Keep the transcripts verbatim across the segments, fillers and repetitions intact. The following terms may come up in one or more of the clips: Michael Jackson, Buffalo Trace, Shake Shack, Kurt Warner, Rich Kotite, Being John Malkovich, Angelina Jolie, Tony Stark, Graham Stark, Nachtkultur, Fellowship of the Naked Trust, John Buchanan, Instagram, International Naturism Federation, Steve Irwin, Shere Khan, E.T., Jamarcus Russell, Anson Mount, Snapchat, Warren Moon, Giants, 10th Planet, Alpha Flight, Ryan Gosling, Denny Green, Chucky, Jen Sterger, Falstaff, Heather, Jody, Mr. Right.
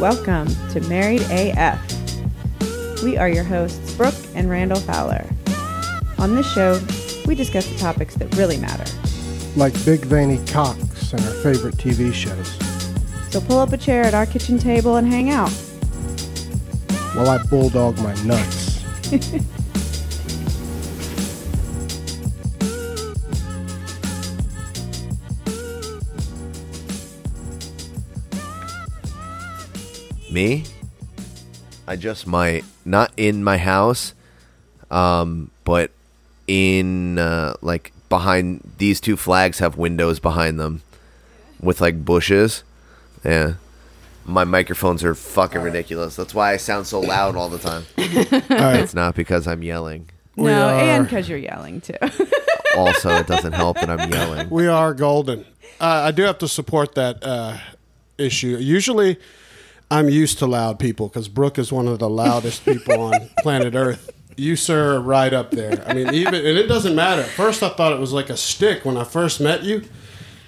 Welcome to Married A F. We are your hosts, Brooke and Randall Fowler. On this show, we discuss the topics that really matter. Like big veiny cocks and our favorite T V shows. So pull up a chair at our kitchen table and hang out. While I bulldog my nuts. Me? I just might, not in my house, um, but in, uh, like, behind, these two flags have windows behind them with, like, bushes. Yeah. My microphones are fucking ridiculous. That's why I sound so loud all the time. All right. It's not because I'm yelling. No, we are... and because you're yelling, too. Also, it doesn't help that I'm yelling. We are golden. Uh, I do have to support that uh, issue. Usually... I'm used to loud people because Brooke is one of the loudest people on planet Earth. You, sir, are right up there. I mean, even, and it doesn't matter. At first, I thought it was like a stick when I first met you.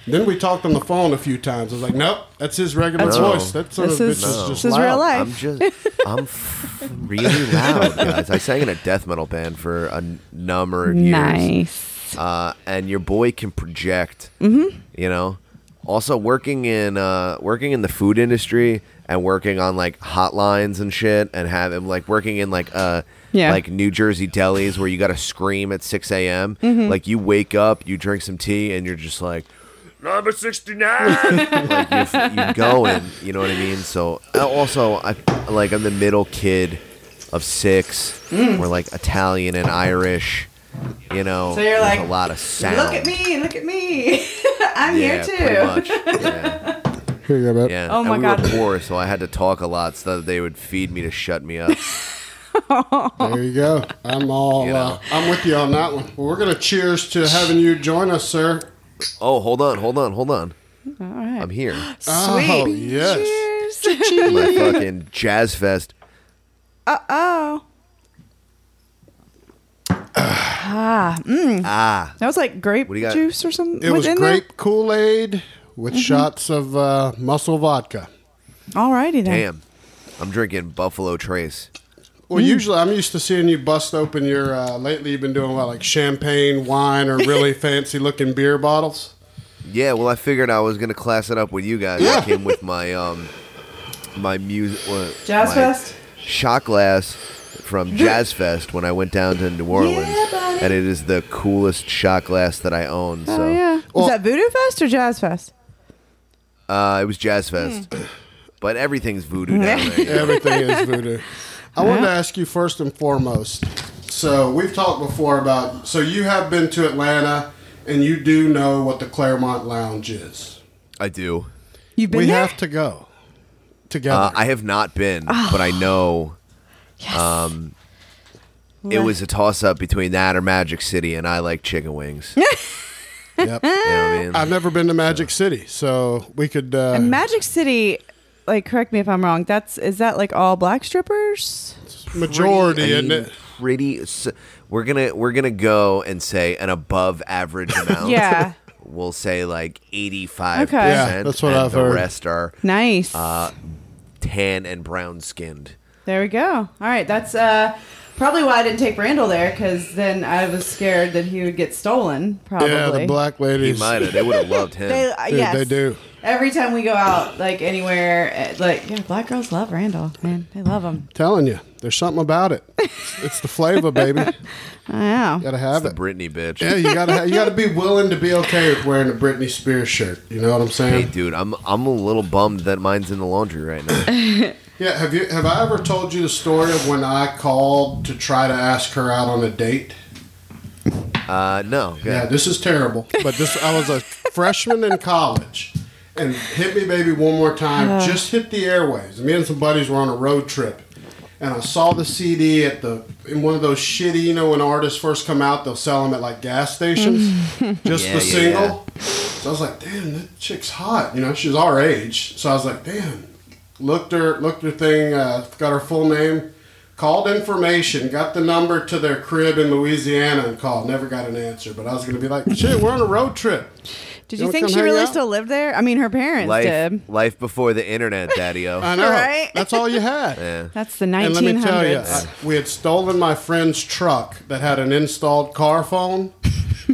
Then we talked on the phone a few times. I was like, nope, that's his regular that's voice. That sort this of is, bitch no. is just this loud. Is real life. I'm just, I'm f- really loud, guys. I sang in a death metal band for a number of years. Nice. Uh, and your boy can project, mm-hmm. you know? Also, working in uh, working in the food industry and working on like hotlines and shit, and having like working in like uh yeah. like New Jersey delis where you got to scream at six a.m. Mm-hmm. Like you wake up, you drink some tea, and you're just like number sixty-nine. Like you you go and you know what I mean. So also, I like I'm the middle kid of six. Mm. We're like Italian and Irish. You know, so you're like, a lot of sound. Look at me, look at me. I'm yeah, here too. Pretty much. Yeah. Here you go, yeah. Oh my and we God. Were poor, so I had to talk a lot so that they would feed me to shut me up. There you go. I'm all. You know? uh, I'm with you on that one. Well, we're gonna cheers to having you join us, sir. Oh, hold on, hold on, hold on. All right, I'm here. Sweet. Oh yes. Cheers. My fucking jazz fest. Uh oh. Ah, mm. ah, that was like grape juice or something. It was grape there? Kool-Aid with mm-hmm. shots of uh, muscle vodka. Alrighty then. Damn, I'm drinking Buffalo Trace. Well, mm. usually I'm used to seeing you bust open your. Uh, lately, you've been doing what, like champagne, wine, or really fancy looking beer bottles. Yeah, well, I figured I was gonna class it up with you guys. Yeah. I came with my um, my music, uh, jazz fest, shot glass. From Jazz Fest when I went down to New Orleans, yeah, and it is the coolest shot glass that I own. So, oh, yeah. Well, was that Voodoo Fest or Jazz Fest? Uh, it was Jazz Fest, mm. but everything's voodoo down there. Yeah. Everything is voodoo. I yeah. wanted to ask you first and foremost. So we've talked before about. So you have been to Atlanta, and you do know what the Claremont Lounge is. I do. You've been. We there? Have to go together. Uh, I have not been, oh. but I know. Yes. Um, yeah. It was a toss-up between that or Magic City, and I like chicken wings. Yep. You know what I mean? I've never been to Magic so. City, so we could... Uh, and Magic City, like, correct me if I'm wrong, That's is that like all black strippers? Pretty, majority, I mean, isn't it? Pretty... So we're gonna, we're gonna go and say an above-average amount. Yeah. We'll say like eighty-five percent. Okay. Yeah, that's what I've the heard. The rest are... Nice. Uh, tan and brown-skinned. There we go. All right. That's uh, probably why I didn't take Randall there, because then I was scared that he would get stolen, probably. Yeah, the black ladies. He might have. They would have loved him. They, uh, Dude, yes. They do. Every time we go out, like anywhere, like, yeah, black girls love Randall, man. They love him. I'm telling you, there's something about it. It's, it's the flavor, baby. I know. You got to have it's it. The Britney bitch. Yeah, you got to you got to be willing to be okay with wearing a Britney Spears shirt. You know what I'm saying? Hey, dude, I'm I'm a little bummed that mine's in the laundry right now. Yeah, have you have I ever told you the story of when I called to try to ask her out on a date? Uh, no. Yeah, this is terrible. But this I was a freshman in college, and hit me baby one more time. Uh, just hit the airwaves. Me and some buddies were on a road trip, and I saw the C D at the in one of those shitty. You know, when artists first come out, they'll sell them at like gas stations. Just yeah, the yeah, single. Yeah. So I was like, damn, that chick's hot. You know, she's our age. So I was like, damn. Looked her, looked her thing, uh, got her full name, called information, got the number to their crib in Louisiana and called. Never got an answer, but I was going to be like, shit, we're on a road trip. Did you, you think she really out? still lived there? I mean, her parents life, did. Life before the internet, Daddy-O. I know. Right? That's all you had. Yeah. That's the nineteen hundreds. And let me tell you, I, we had stolen my friend's truck that had an installed car phone,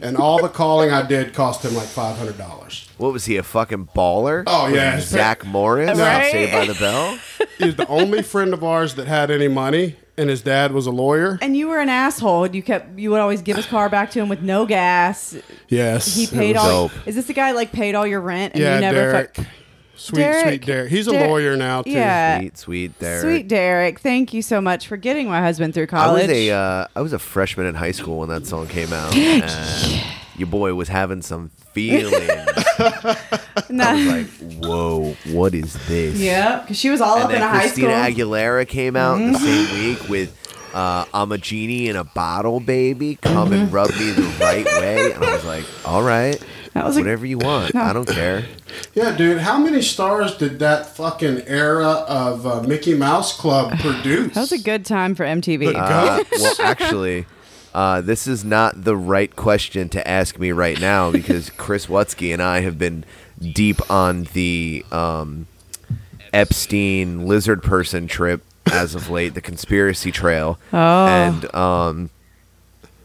and all the calling I did cost him like five hundred dollars. What was he, a fucking baller? Oh, yeah. Zach Morris, right? Saved by the Bell? He's the only friend of ours that had any money, and his dad was a lawyer. And you were an asshole. You kept. You would always give his car back to him with no gas. Yes. He paid all. Dope. Is this the guy like paid all your rent? And yeah, you never Derek. Fu- sweet, Derek, sweet Derek. He's a Derek. lawyer now, too. Yeah. Sweet, sweet Derek. Sweet Derek. Thank you so much for getting my husband through college. I was a, uh, I was a freshman in high school when that song came out. Yeah. Your boy was having some feelings. No. I was like, whoa, what is this? Yeah, because she was all and up in a high school. Christina Aguilera came out mm-hmm. the same week with uh, I'm a genie in a bottle, baby. Come mm-hmm. and rub me the right way. And I was like, all right, that was whatever a- you want. No. I don't care. Yeah, dude, how many stars did that fucking era of uh, Mickey Mouse Club produce? That was a good time for M T V. Uh, well, actually... Uh, this is not the right question to ask me right now because Chris Wutzke and I have been deep on the um, Epstein lizard person trip as of late, the conspiracy trail. Oh. And, um,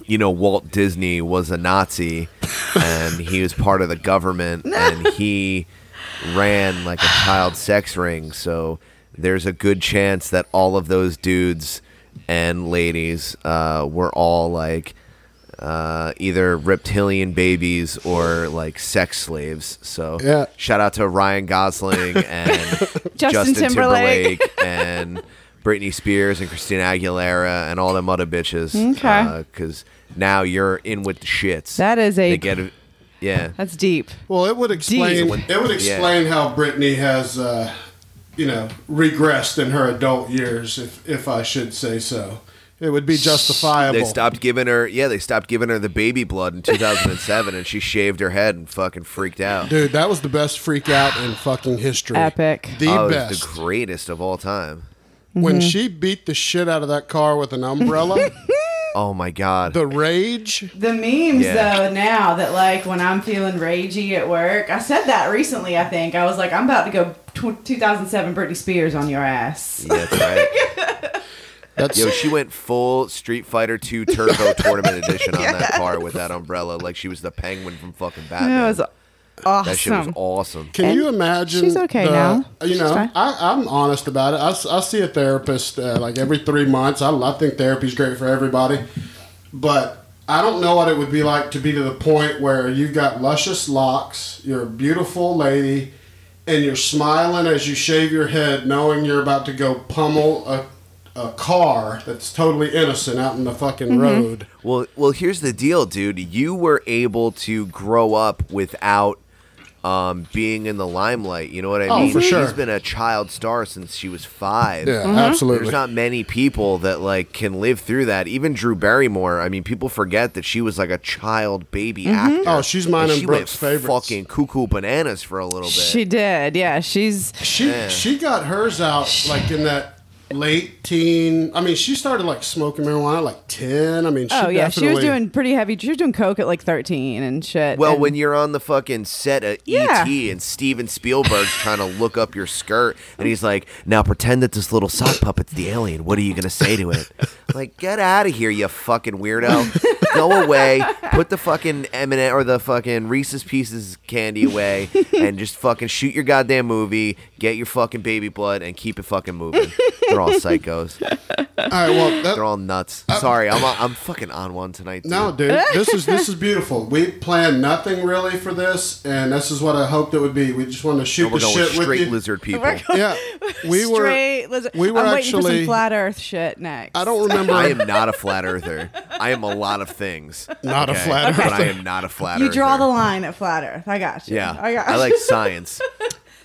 you know, Walt Disney was a Nazi and he was part of the government and he ran like a child sex ring. So there's a good chance that all of those dudes... and ladies uh, were all like uh, either reptilian babies or like sex slaves. So yeah. Shout out to Ryan Gosling and Justin, Justin Timberlake, Timberlake and Britney Spears and Christina Aguilera and all them other bitches. Okay, because uh, now you're in with the shits. That is a. They get a- yeah, that's deep. Well, it would explain. Deep. It would explain yeah. how Britney has. Uh, you know, regressed in her adult years, if if I should say so. It would be justifiable. They stopped giving her, yeah, they stopped giving her the baby blood in two thousand seven, and she shaved her head and fucking freaked out. Dude, that was the best freak out in fucking history. Epic. The oh, best. It was the greatest of all time. Mm-hmm. When she beat the shit out of that car with an umbrella... Oh my God. The rage. The memes yeah. though now that like when I'm feeling ragey at work, I said that recently I think. I was like, I'm about to go tw- two thousand seven Britney Spears on your ass. Yeah, that's right. That's- Yo, she went full Street Fighter two Turbo Tournament Edition on yeah. that car with that umbrella. Like she was the penguin from fucking Batman. It was awesome. That shit was awesome. Can and you imagine? She's okay the, now. You know, I, I'm honest about it. I, I see a therapist uh, like every three months. I, I think therapy's great for everybody. But I don't know what it would be like to be to the point where you've got luscious locks, you're a beautiful lady, and you're smiling as you shave your head knowing you're about to go pummel a a car that's totally innocent out in the fucking mm-hmm. road. Well, well, here's the deal, dude. You were able to grow up without... Um, being in the limelight, you know what I oh, mean? For sure. She's been a child star since she was five. Yeah, mm-hmm. absolutely. There's not many people that like can live through that. Even Drew Barrymore. I mean, people forget that she was like a child baby mm-hmm. actor. Oh, she's mine and, and she Brooke's favorite. Fucking cuckoo bananas for a little bit. She did. Yeah, she's she yeah. she got hers out like in that late teen. I mean, she started like smoking marijuana at like ten. I mean, she oh yeah, definitely... she was doing pretty heavy. She was doing coke at like thirteen and shit. Well, and... when you're on the fucking set of yeah. E T and Steven Spielberg's trying to look up your skirt, and he's like, "Now pretend that this little sock puppet's the alien. What are you gonna say to it?" I'm like, get out of here, you fucking weirdo. Go away. Put the fucking M and M or the fucking Reese's Pieces candy away, and just fucking shoot your goddamn movie. Get your fucking baby blood and keep it fucking moving. They're all psychos. All right, well, that, they're all nuts. Uh, Sorry, I'm I'm fucking on one tonight. Too. No, dude, this is this is beautiful. We planned nothing really for this, and this is what I hoped it would be. We just wanted to shoot and we're the going shit with you. Straight lizard people. Going, yeah, we were straight lizard. We were I'm actually waiting for some flat Earth shit next. I don't remember. I am not a flat earther. I am a lot of things. Not okay? a flat okay. earther. But I am not a flat you earther. You draw the line at flat Earth. I got you. Yeah, I got you. I like science.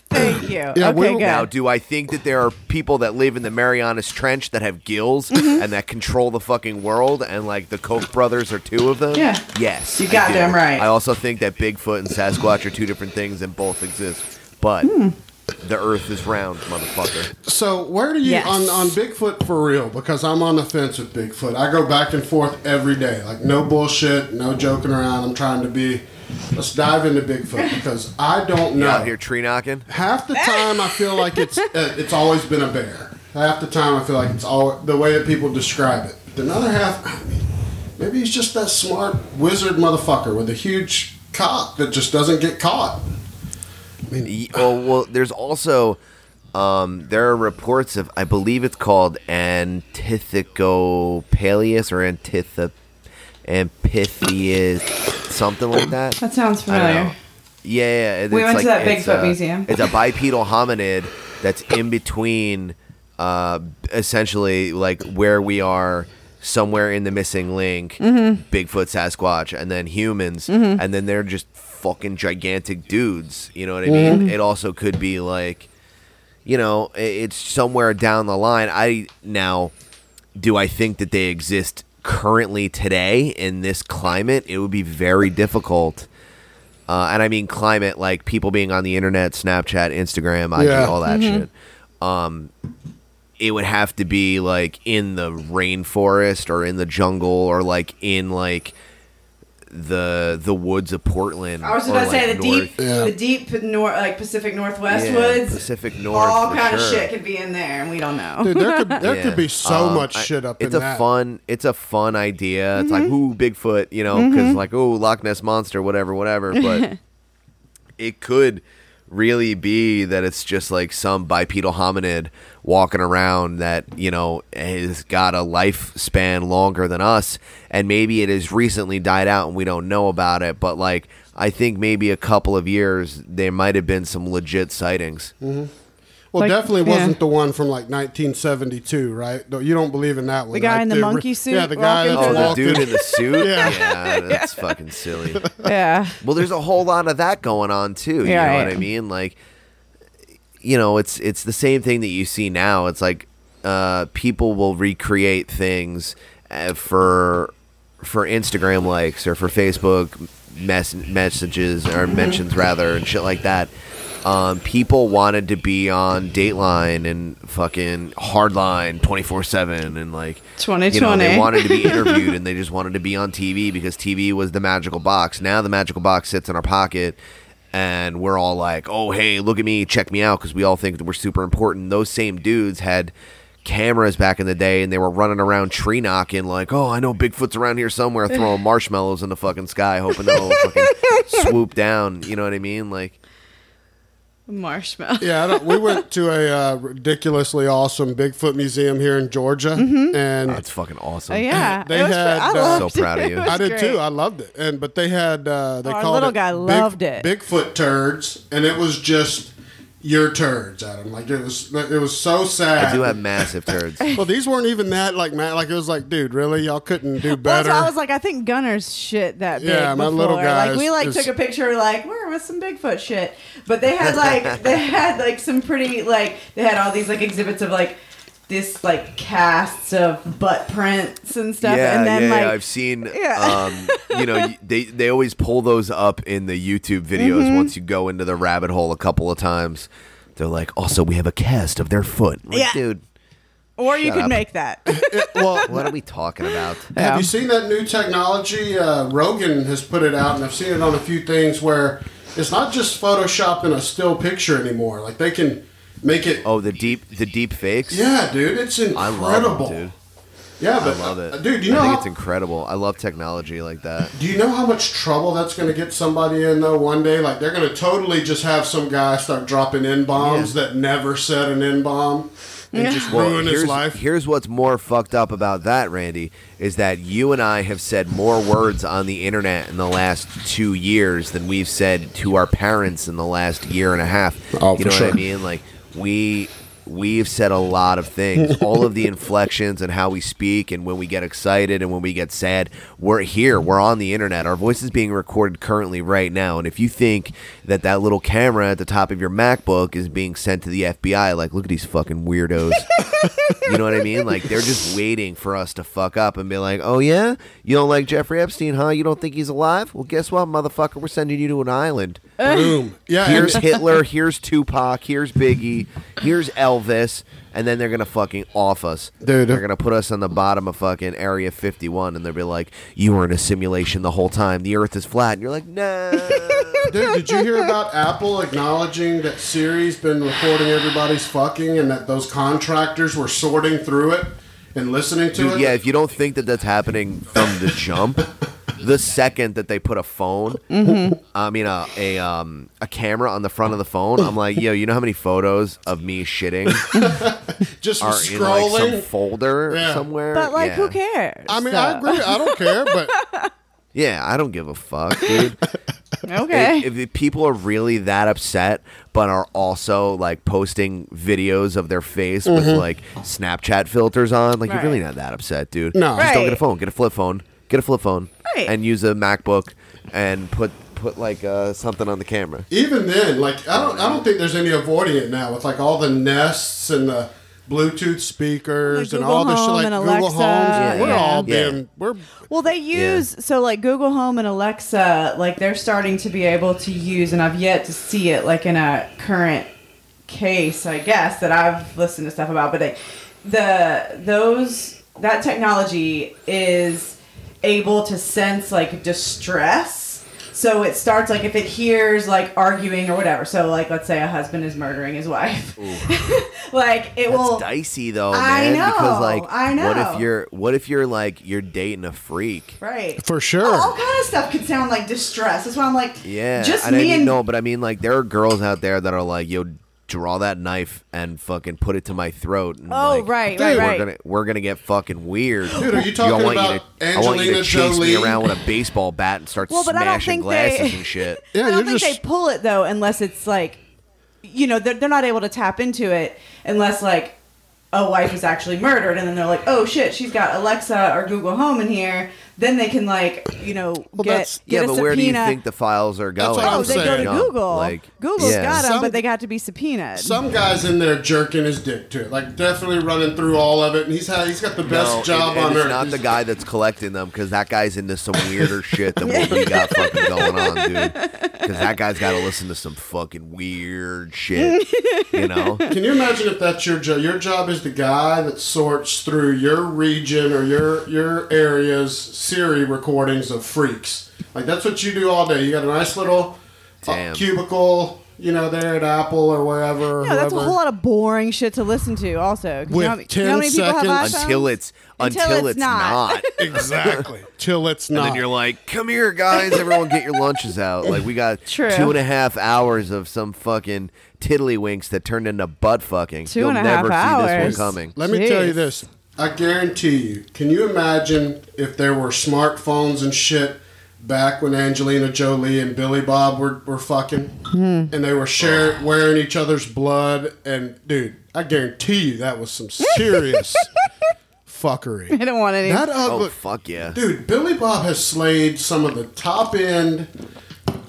Thank you. Yeah, okay, good. Now, do I think that there are people that live in the Marianas Trench that have gills mm-hmm. and that control the fucking world and like the Koch brothers are two of them? Yeah. Yes. You got them right. I also think that Bigfoot and Sasquatch are two different things and both exist. But mm. the earth is round, motherfucker. So where do you, yes. on, on Bigfoot for real, because I'm on the fence with Bigfoot. I go back and forth every day. Like, no bullshit, no joking around. I'm trying to be, let's dive into Bigfoot, because I don't know. You're out here tree knocking? Half the time I feel like it's uh, it's always been a bear. Half the time I feel like it's all the way that people describe it. The other half, I mean, maybe he's just that smart wizard motherfucker with a huge cock that just doesn't get caught. I mean, oh, well, there's also um, there are reports of, I believe it's called Anticycopalius or antitha, Amphitheus, something like that. That sounds familiar. Yeah, yeah, we went like, to that Bigfoot museum. It's a bipedal hominid that's in between, uh, essentially, like where we are. Somewhere in the missing link, mm-hmm. Bigfoot, Sasquatch, and then humans, mm-hmm. and then they're just fucking gigantic dudes. You know what I mean? Mm-hmm. It also could be like, you know, it's somewhere down the line. I now, do I think that they exist currently today in this climate? It would be very difficult. Uh, and I mean climate, like people being on the internet, Snapchat, Instagram, I G, yeah. all that mm-hmm. shit. Um, it would have to be like in the rainforest or in the jungle or like in like the the woods of Portland. I was about to like say the north, deep, yeah. the deep nor- like Pacific Northwest yeah, woods, Pacific North. All kind sure. of shit could be in there, and we don't know. Dude, there could there yeah. could be so um, much I, shit up. It's in a that. fun, it's a fun idea. It's mm-hmm. like ooh, Bigfoot, you know, because mm-hmm. like ooh, Loch Ness monster, whatever, whatever. But it could. Really be that it's just like some bipedal hominid walking around that, you know, has got a lifespan longer than us, and maybe it has recently died out and we don't know about it, but like I think maybe a couple of years there might have been some legit sightings. Mm-hmm. Well, like, definitely wasn't yeah. the one from like nineteen seventy-two, right? You don't believe in that one. The guy right? in the, the monkey suit? Yeah, the guy that's oh, the dude in the suit? yeah. yeah, that's yeah. fucking silly. Yeah. Well, there's a whole lot of that going on, too. You yeah, know right. what I mean? Like, you know, it's it's the same thing that you see now. It's like uh, people will recreate things uh, for for Instagram likes or for Facebook mes- messages or mentions, rather, and shit like that. Um, people wanted to be on Dateline and fucking Hardline twenty-four seven and like twenty twenty. You know, they wanted to be interviewed and they just wanted to be on T V because T V was the magical box. Now the magical box sits in our pocket and we're all like, oh, hey, look at me, check me out, because we all think that we're super important. Those same dudes had cameras back in the day and they were running around tree knocking like, oh, I know Bigfoot's around here somewhere, throwing marshmallows in the fucking sky hoping they'll fucking swoop down. You know what I mean? Like. Marshmallow. yeah, I don't, we went to a uh, ridiculously awesome Bigfoot museum here in Georgia, mm-hmm. and oh, it's fucking awesome. Uh, yeah, they was, had. I uh, so proud of you. I did great. too. I loved it. And but they had uh, they Our called little it guy Big, loved it Bigfoot turds, and it was just your turds, Adam. Like it was, it was so sad. I do have massive turds. Well, these weren't even that like mad. Like it was like, dude, really, y'all couldn't do better. Well, so I was like, I think Gunner's shit that big. Yeah, my before. little guy. Like is, we like is, took a picture, like we're with some Bigfoot shit. But they had like they had like some pretty like they had all these like exhibits of like this like casts of butt prints and stuff. Yeah, and then, yeah, like, yeah. I've seen. Yeah. Um, you know, they they always pull those up in the YouTube videos mm-hmm. once you go into the rabbit hole a couple of times. They're like, also we have a cast of their foot. Like, yeah, dude. Or you could up. make that. It, well, what are we talking about? Have yeah. you seen that new technology? Uh, Rogan has put it out, and I've seen it on a few things where it's not just photoshopping a still picture anymore. Like they can. Make it oh the deep the deep fakes yeah dude it's incredible I love them, dude yeah but, I love it uh, dude you know I think how, it's incredible I love technology like that. Do you know how much trouble that's going to get somebody in though one day? Like they're going to totally just have some guy start dropping N-bombs yeah. that never said an N-bomb and yeah. just well, ruin his life. Here's what's more fucked up about that, Randy, is that you and I have said more words on the internet in the last two years than we've said to our parents in the last year and a half. Oh, you know for what sure. I mean? Like We we've said a lot of things. All of the inflections and how we speak and when we get excited and when we get sad, we're here. We're on the internet. Our voice is being recorded currently right now. And if you think that that little camera at the top of your MacBook is being sent to the F B I, like, look at these fucking weirdos. You know what I mean? Like, they're just waiting for us to fuck up and be like, oh, yeah? You don't like Jeffrey Epstein, huh? You don't think he's alive? Well, guess what, motherfucker? We're sending you to an island. Boom. Yeah, here's Hitler. Here's Tupac. Here's Biggie. Here's Elvis. And then they're going to fucking off us. Dude. They're going to put us on the bottom of fucking Area fifty-one, and they'll be like, you were in a simulation the whole time. The earth is flat. And you're like, nah. Dude, did you hear about Apple acknowledging that Siri's been recording everybody's fucking and that those contractors were sorting through it and listening to Dude, it? Yeah, if you don't think that that's happening from the jump... The second that they put a phone, mm-hmm. I mean, a a, um, a camera on the front of the phone, I'm like, yo, you know how many photos of me shitting just are scrolling in like some folder yeah. somewhere? But like, yeah. who cares? I mean, so. I agree. I don't care, but yeah, I don't give a fuck, dude. Okay. If, if people are really that upset, but are also like posting videos of their face mm-hmm. with like Snapchat filters on, like right. you're really not that upset, dude. No, right. Just don't get a phone. Get a flip phone. Get a flip phone right. and use a MacBook and put put like uh, something on the camera. Even then, like I don't I don't think there's any avoiding it now with like all the Nests and the Bluetooth speakers like and all this shit like Google Alexa. Homes. Yeah, we're yeah. all being yeah. we're well they use yeah. so like Google Home and Alexa, like they're starting to be able to use, and I've yet to see it like in a current case, I guess, that I've listened to stuff about, but they, the those that technology is able to sense like distress, so it starts like if it hears like arguing or whatever, so like let's say a husband is murdering his wife like it That's will dicey though man I know, because like I know what if you're what if you're like you're dating a freak right for sure all, all kind of stuff could sound like distress. That's why I'm like yeah just I me didn't and know but I mean like there are girls out there that are like yo draw that knife and fucking put it to my throat. And oh, like, right, right, right. We're gonna, we're gonna get fucking weird. Dude, are you talking you about you to, Angelina Jolie? I want you to chase Jolie. me around with a baseball bat and start well, smashing glasses they, and shit. Yeah, I don't think just... they pull it, though, unless it's like, you know, they're, they're not able to tap into it unless, like, a wife is actually murdered, and then they're like, oh, shit, she's got Alexa or Google Home in here. Then they can, like, you know, well, get, get yeah, a subpoena. Yeah, but where do you think the files are going? Oh, they saying. go to Google. Like, Google's yeah. got them, some, but they got to be subpoenaed. Some guy's in there jerking his dick, too. Like, definitely running through all of it, and he's had, he's got the best no, job and, and on earth. It's not he's, the guy that's collecting them, because that guy's into some weirder shit than what we got fucking going on, dude. Because that guy's got to listen to some fucking weird shit, you know? Can you imagine if that's your job? Your job is the guy that sorts through your region or your, your area's Siri recordings of freaks. Like, that's what you do all day. You got a nice little uh, cubicle, you know, there at Apple or wherever. Yeah, that's a whole lot of boring shit to listen to also. With you know, ten you know how many seconds. Until it's, until, until it's, it's not. not. Exactly. Till it's not. And then you're like, come here, guys. Everyone get your lunches out. Like, we got True. two and a half hours of some fucking tiddlywinks that turned into butt fucking. Two You'll and a never half see hours. This one coming. Let Jeez. me tell you this. I guarantee you, can you imagine if there were smartphones and shit back when Angelina Jolie and Billy Bob were, were fucking mm. and they were sharing, wearing each other's blood? And dude, I guarantee you that was some serious fuckery. I don't want any. That ugly, oh, fuck yeah. Dude, Billy Bob has slayed some of the top end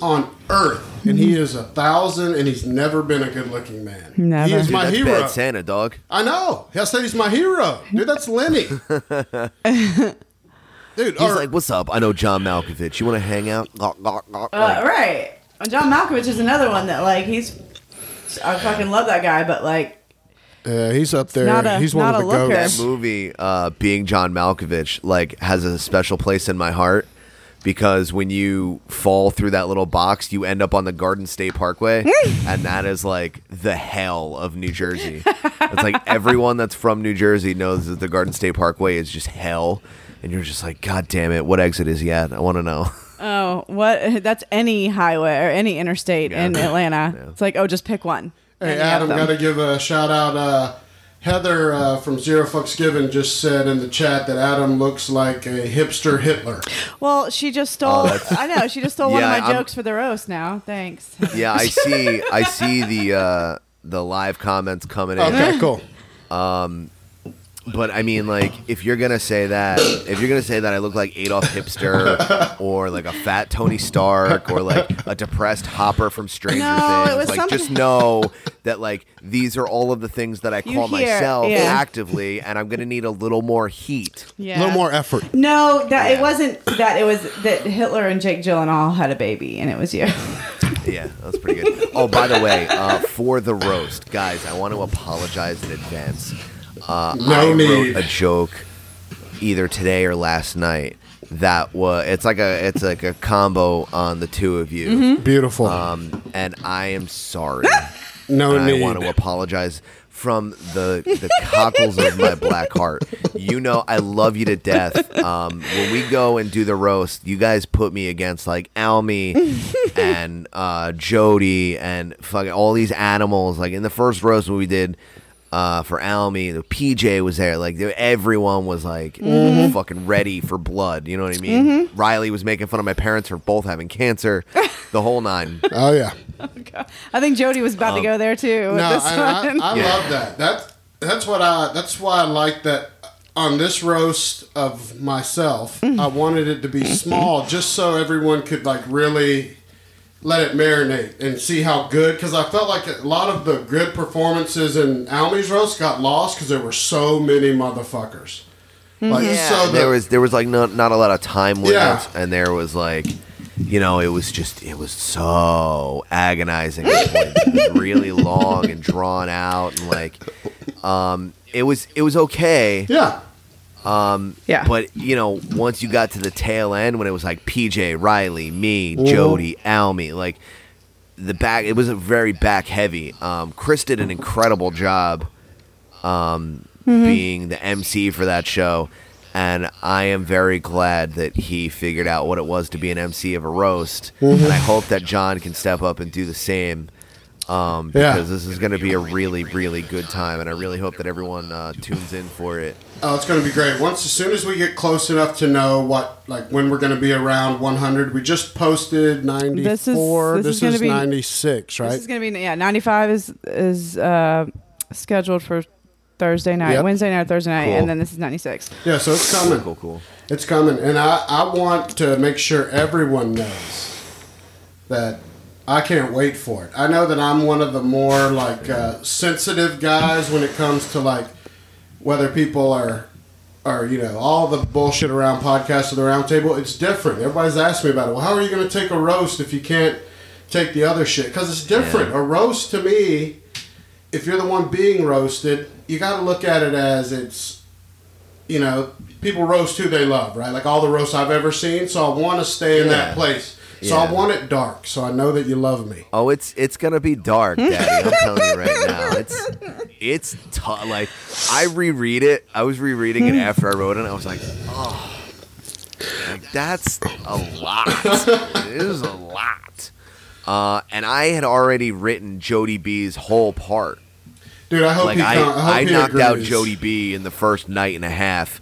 on earth, and he is a thousand, and he's never been a good-looking man. Never. He is Dude, my that's hero. Bad Santa, dog. I know. I said he's my hero. Dude, that's Lenny. Dude, he's or, like, "What's up? I know John Malkovich. You want to hang out?" Uh, right. John Malkovich is another one that, like, he's. I fucking love that guy, but like. Yeah, uh, he's up there. A, he's one of the goats. That movie, uh, being John Malkovich, like, has a special place in my heart. Because when you fall through that little box, you end up on the Garden State Parkway, and that is like the hell of New Jersey. It's like everyone that's from New Jersey knows that the Garden State Parkway is just hell, and you're just like, God damn it, what exit is he at? I want to know. Oh, what? That's any highway or any interstate yeah. in Atlanta. Yeah. It's like, oh, just pick one. Hey, Adam, gotta give a shout out. Uh, Heather uh, from Zero Fucks Given just said in the chat that Adam looks like a hipster Hitler. Well, she just stole. Oh, I know she just stole yeah, one of my I'm, jokes for the roast. Now, thanks. Yeah, I see. I see the uh, the live comments coming in. Okay, cool. Um, but I mean, like, if you're gonna say that, if you're gonna say that I look like Adolf Hipster or like a fat Tony Stark or like a depressed Hopper from Stranger no, Things, it was like something- just know that like these are all of the things that I you call hear, myself yeah. actively, and I'm gonna need a little more heat, yeah. a little more effort. No, that yeah. it wasn't that. It was that Hitler and Jake Gyllenhaal had a baby, and it was you. Yeah, that was pretty good. Oh, by the way, uh, for the roast, guys, I want to apologize in advance. Uh, no I need. wrote a joke either today or last night that was it's like a it's like a combo on the two of you. Mm-hmm. Beautiful. Um, and I am sorry. no and need. I want to apologize from the the cockles of my black heart. You know, I love you to death. Um, when we go and do the roast, you guys put me against like Almy and uh, Jody and fucking all these animals. Like in the first roast when we did. Uh, for Almy, the P J was there. Like everyone was like mm-hmm. fucking ready for blood. You know what I mean? Mm-hmm. Riley was making fun of my parents for both having cancer, the whole nine. Oh yeah. Oh, God. I think Jody was about um, to go there too. With no, this I, one. I, I, I yeah. love that. That's that's what I. That's why I like that on this roast of myself. Mm-hmm. I wanted it to be small, just so everyone could like really. Let it marinate and see how good, because I felt like a lot of the good performances in Almy's roast got lost because there were so many motherfuckers. Like, yeah. so the, there was there was like not not a lot of time limits, yeah. and there was like, you know, it was just it was so agonizing, like, it was really long and drawn out, and like, um, it was it was okay, yeah. Um, yeah. But, you know, once you got to the tail end when it was like P J, Riley, me, mm-hmm. Jody, Almy, like the back, it was a very back heavy. Um, Chris did an incredible job um, mm-hmm. being the M C for that show. And I am very glad that he figured out what it was to be an M C of a roast. Mm-hmm. And I hope that John can step up and do the same. Um, because yeah. this is going to be a really, really good time, and I really hope that everyone uh, tunes in for it. Oh, it's going to be great. Once, as soon as we get close enough to know what, like, when we're going to be around one hundred, we just posted ninety-four. This is, this this is, is be, ninety-six, right? This is going to be, yeah, ninety-five is is uh, scheduled for Thursday night, yep. Wednesday night, Thursday night, cool. and then this is ninety-six. Yeah, so it's coming. Cool, cool. It's coming, and I, I want to make sure everyone knows that I can't wait for it. I know that I'm one of the more like uh, sensitive guys when it comes to like whether people are, are you know, all the bullshit around podcasts or the round table. It's different. Everybody's asked me about it. Well, how are you going to take a roast if you can't take the other shit? Because it's different. Yeah. A roast to me, if you're the one being roasted, you got to look at it as it's, you know, people roast who they love, right? Like all the roasts I've ever seen. So I want to stay in yeah. that place. So yeah. I want it dark, so I know that you love me. Oh, it's it's gonna be dark, Daddy. I'm telling you right now, it's it's t- like I reread it. I was rereading it after I wrote it. And I was like, oh, like, that's a lot. It is a lot. Uh, and I had already written Jody B's whole part. Dude, I hope like, he. I, con- I, hope I he knocked agrees. out Jody B in the first night and a half.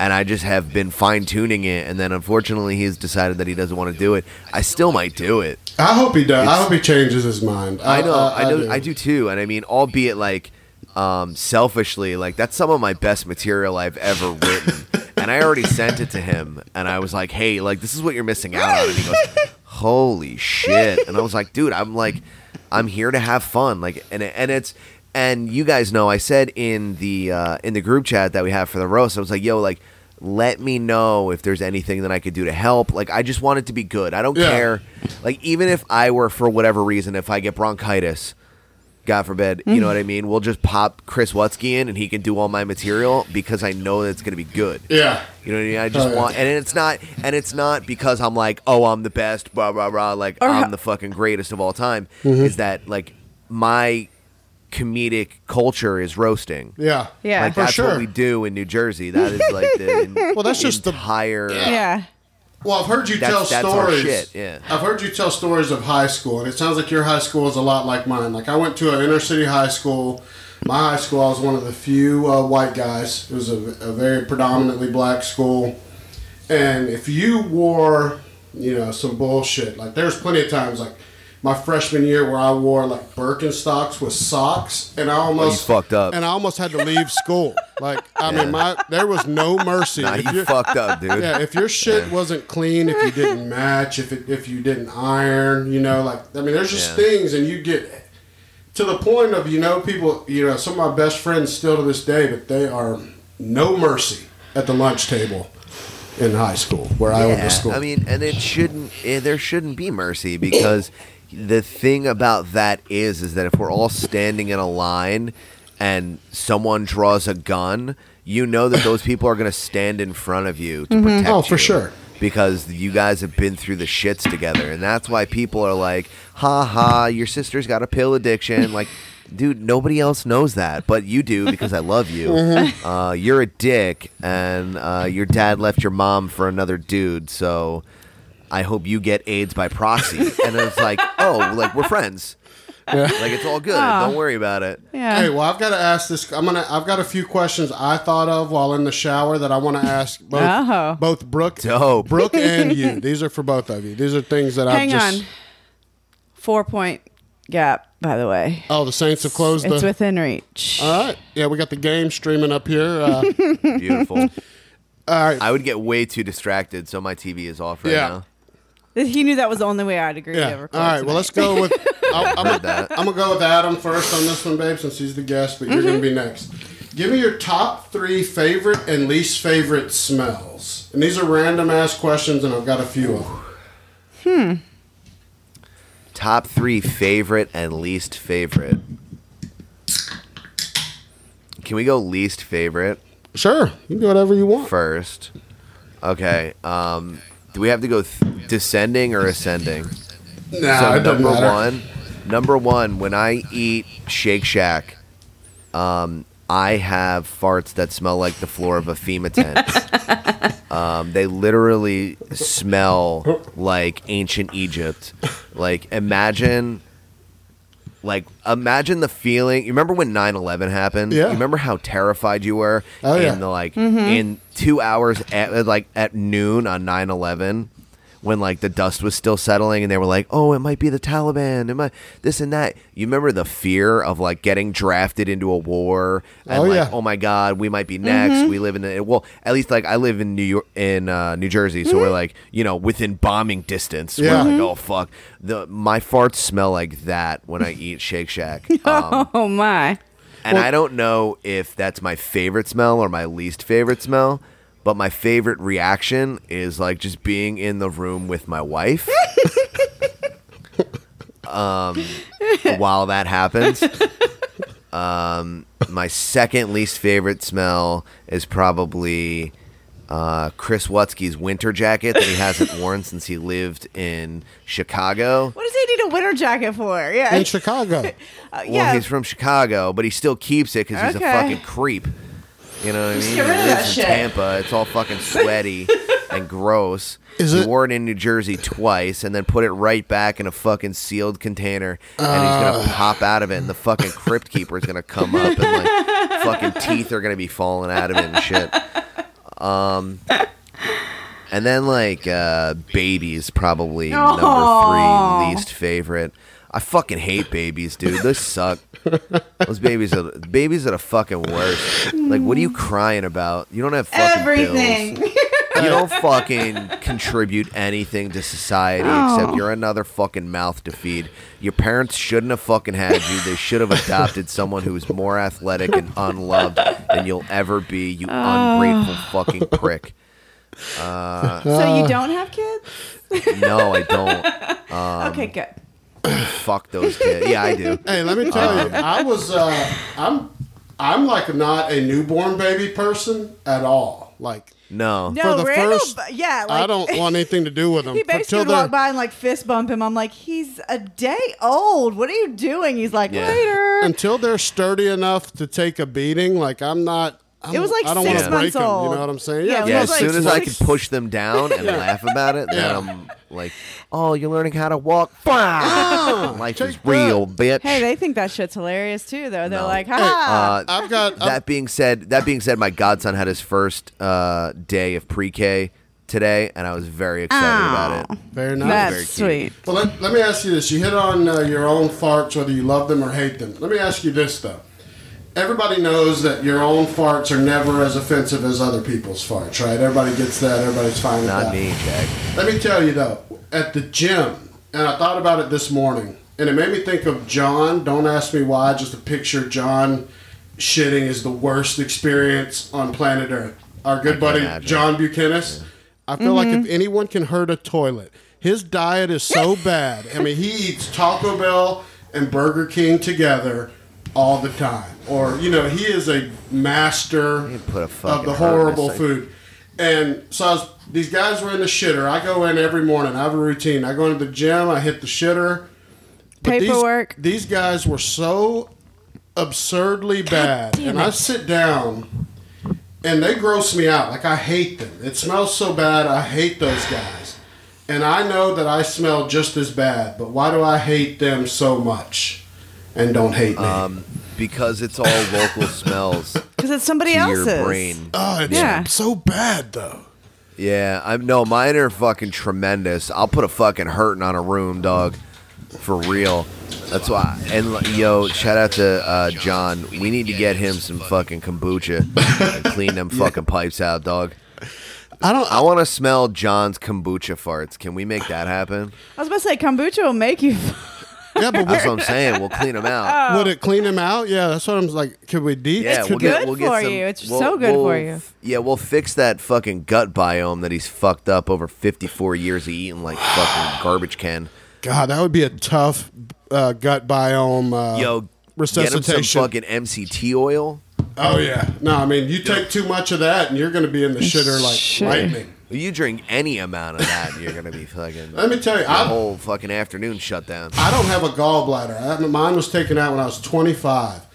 And I just have been fine-tuning it, and then unfortunately he's decided that he doesn't want to do it. I still might do it. I hope he does. It's, I hope he changes his mind. I, I know. I, I, I, do, do. I do too. And I mean, albeit like um, selfishly, like that's some of my best material I've ever written. And I already sent it to him, and I was like, "Hey, like this is what you're missing out on." And he goes, "Holy shit!" And I was like, "Dude, I'm like, I'm here to have fun." Like, and and it's. And you guys know, I said in the uh, in the group chat that we have for the roast, I was like, yo, like, let me know if there's anything that I could do to help. Like, I just want it to be good. I don't yeah. care. Like, even if I were, for whatever reason, if I get bronchitis, God forbid, mm-hmm. you know what I mean? We'll just pop Chris Wutzke in and he can do all my material because I know that it's going to be good. Yeah. You know what I mean? I just oh, want, yeah. and it's not, and it's not because I'm like, oh, I'm the best, blah, blah, blah. Like, or I'm ha- the fucking greatest of all time. Mm-hmm. Is that, like, my comedic culture is roasting. Yeah. Yeah. Like, that's for sure. what we do in New Jersey. That is like the in, well, that's just entire, the higher. Yeah. yeah. Well, I've heard you that's, tell that's stories. Shit. Yeah. I've heard you tell stories of high school, and it sounds like your high school is a lot like mine. Like I went to an inner city high school. My high school, I was one of the few uh, white guys. It was a, a very predominantly black school. And if you wore, you know, some bullshit, like there's plenty of times like my freshman year where I wore like Birkenstocks with socks, and I almost oh, you fucked up, and I almost had to leave school. Like I yeah. mean, my there was no mercy. Nah, you fucked up, dude. Yeah, if your shit yeah. wasn't clean, if you didn't match, if it, if you didn't iron, you know, like I mean, there's just yeah. things, and you get to the point of you know people, you know, some of my best friends still to this day, but they are no mercy at the lunch table. In high school, where yeah, I went to school. I mean, and it shouldn't, it, there shouldn't be mercy, because the thing about that is, is that if we're all standing in a line and someone draws a gun, you know that those people are going to stand in front of you to mm-hmm. protect you. Oh, for you sure. Because you guys have been through the shits together. And that's why people are like, ha ha, your sister's got a pill addiction. Like, dude, nobody else knows that, but you do, because I love you. Mm-hmm. Uh, you're a dick, and uh, your dad left your mom for another dude, so I hope you get AIDS by proxy. And it's like, oh, like, we're friends. Yeah. Like, it's all good. Aww. Don't worry about it. Yeah. Hey, well, I've got to ask this. I'm gonna. I've got a few questions I thought of while in the shower that I want to ask both, oh. both Brooke, Dope. Brooke and you. These are for both of you. These are things that I've just... Hang on. Four-point gap. By the way. Oh, the Saints have closed the... It's within reach. All right. Yeah, we got the game streaming up here. Uh... Beautiful. All right. I would get way too distracted, so my T V is off right yeah. now. He knew that was the only way I'd agree yeah. to record. All right, tonight. Well, let's go with... I'll, I'm going to go with Adam first on this one, babe, since he's the guest, but you're mm-hmm. going to be next. Give me your top three favorite and least favorite smells. And these are random-ass questions, and I've got a few of them. Hmm. Top three favorite and least favorite. Can we go least favorite? Sure. You can do whatever you want. First. Okay. Um, do we have to go th- descending or ascending? Nah, so it doesn't matter. One, number one, when I eat Shake Shack, um, I have farts that smell like the floor of a FEMA tent. Um, they literally smell like ancient Egypt. Like, imagine, like, imagine the feeling. You remember when nine eleven happened? Yeah. You remember how terrified you were? Oh, in yeah. the, like, mm-hmm. in two hours, at, like, at noon on nine eleven, when, like, the dust was still settling and they were like, oh, it might be the Taliban. It might this and that. You remember the fear of, like, getting drafted into a war and, oh, like, yeah. oh, my God, we might be next. Mm-hmm. We live in a, well, at least, like, I live in New York, in uh, New Jersey. So mm-hmm. we're, like, you know, within bombing distance. Yeah. We're mm-hmm. like, oh, fuck. The, my farts smell like that when I eat Shake Shack. Um, oh, my. And well, I don't know if that's my favorite smell or my least favorite smell. But my favorite reaction is like just being in the room with my wife um, while that happens. Um, my second least favorite smell is probably uh, Chris Wutzke's winter jacket that he hasn't worn since he lived in Chicago. What does he need a winter jacket for? Yeah, in Chicago. Uh, well, yeah. he's from Chicago, but he still keeps it because he's okay. a fucking creep. You know what I mean? Get rid of that shit. Tampa, it's all fucking sweaty and gross. Is he it? Wore it in New Jersey twice and then put it right back in a fucking sealed container, uh, and he's gonna pop out of it, and the fucking crypt keeper is gonna come up, and like fucking teeth are gonna be falling out of it and shit. Um, and then like uh, babies probably Aww. number three least favorite. I fucking hate babies, dude. They suck. Those babies are babies are the fucking worst. Like, what are you crying about? You don't have fucking everything. Bills. You don't fucking contribute anything to society oh. except you're another fucking mouth to feed. Your parents shouldn't have fucking had you. They should have adopted someone who is more athletic and unloved than you'll ever be. You ungrateful oh. fucking prick. Uh, so you don't have kids? No, I don't. Um, okay, good. Fuck those kids. Yeah, I do. Hey, let me tell um, you, I was, uh, I'm, I'm like not a newborn baby person at all. Like, no, no, for the Randall, first, yeah, like, I don't want anything to do with him. He basically walked by and like fist bump him. I'm like, he's a day old. What are you doing? He's like, yeah. later. Until they're sturdy enough to take a beating, like I'm not. I'm, it was like I don't six months break old. Them, you know what I'm saying? Yeah. yeah, yeah as like soon as I can push them down and yeah. laugh about it, then yeah. I'm like, "Oh, you're learning how to walk." Ah, life is real, that. Bitch. Hey, they think that shit's hilarious too, though. They're no. like, "Ha!" Hey, uh, I've got. That I'm... being said, that being said, my godson had his first uh, day of pre-K today, and I was very excited oh, about it. Very nice. That's very sweet. Well, let, let me ask you this. You hit on uh, your own farts, whether you love them or hate them. Let me ask you this, though. Everybody knows that your own farts are never as offensive as other people's farts, right? Everybody gets that. Everybody's fine with that. Not me, Jack. Let me tell you, though, at the gym, and I thought about it this morning, and it made me think of John. Don't ask me why, just a picture of John shitting is the worst experience on planet Earth. Our good buddy, imagine. John Buchanan. Yeah. I feel mm-hmm. like if anyone can hurt a toilet, his diet is so bad. I mean, he eats Taco Bell and Burger King together all the time. Or, you know, he is a master put a of the horrible food. And so I was, these guys were in the shitter. I go in every morning. I have a routine. I go into the gym. I hit the shitter. But Paperwork. These, these guys were so absurdly bad. And I sit down. And they gross me out. Like, I hate them. It smells so bad. I hate those guys. And I know that I smell just as bad. But why do I hate them so much and don't hate me? Um, because it's all local smells. Because it's somebody else's. Your brain. Oh, it's yeah. so bad, though. Yeah. I'm No, mine are fucking tremendous. I'll put a fucking hurting on a room, dog. For real. That's why. And yo, shout out to uh, John. We need to get him some fucking kombucha and clean them fucking pipes out, dog. I don't. I want to smell John's kombucha farts. Can we make that happen? I was about to say kombucha will make you. Yeah, but that's what I'm saying. We'll clean them out. Oh. Would it clean them out? Yeah, that's what I'm like. Could we de? Yeah, it's we'll good get, we'll get for some, you. It's we'll, so good we'll, for you. Yeah, we'll fix that fucking gut biome that he's fucked up over fifty-four years of eating like fucking garbage can. God, that would be a tough uh, gut biome uh, Yo, resuscitation. Get him some fucking M C T oil. Oh, yeah. No, I mean, you take too much of that, and you're going to be in the shitter like Shit. lightning. You drink any amount of that, and you're going to be fucking... Let me tell you, I... The whole fucking afternoon shut down. I don't have a gallbladder. Mine was taken out when I was twenty-five.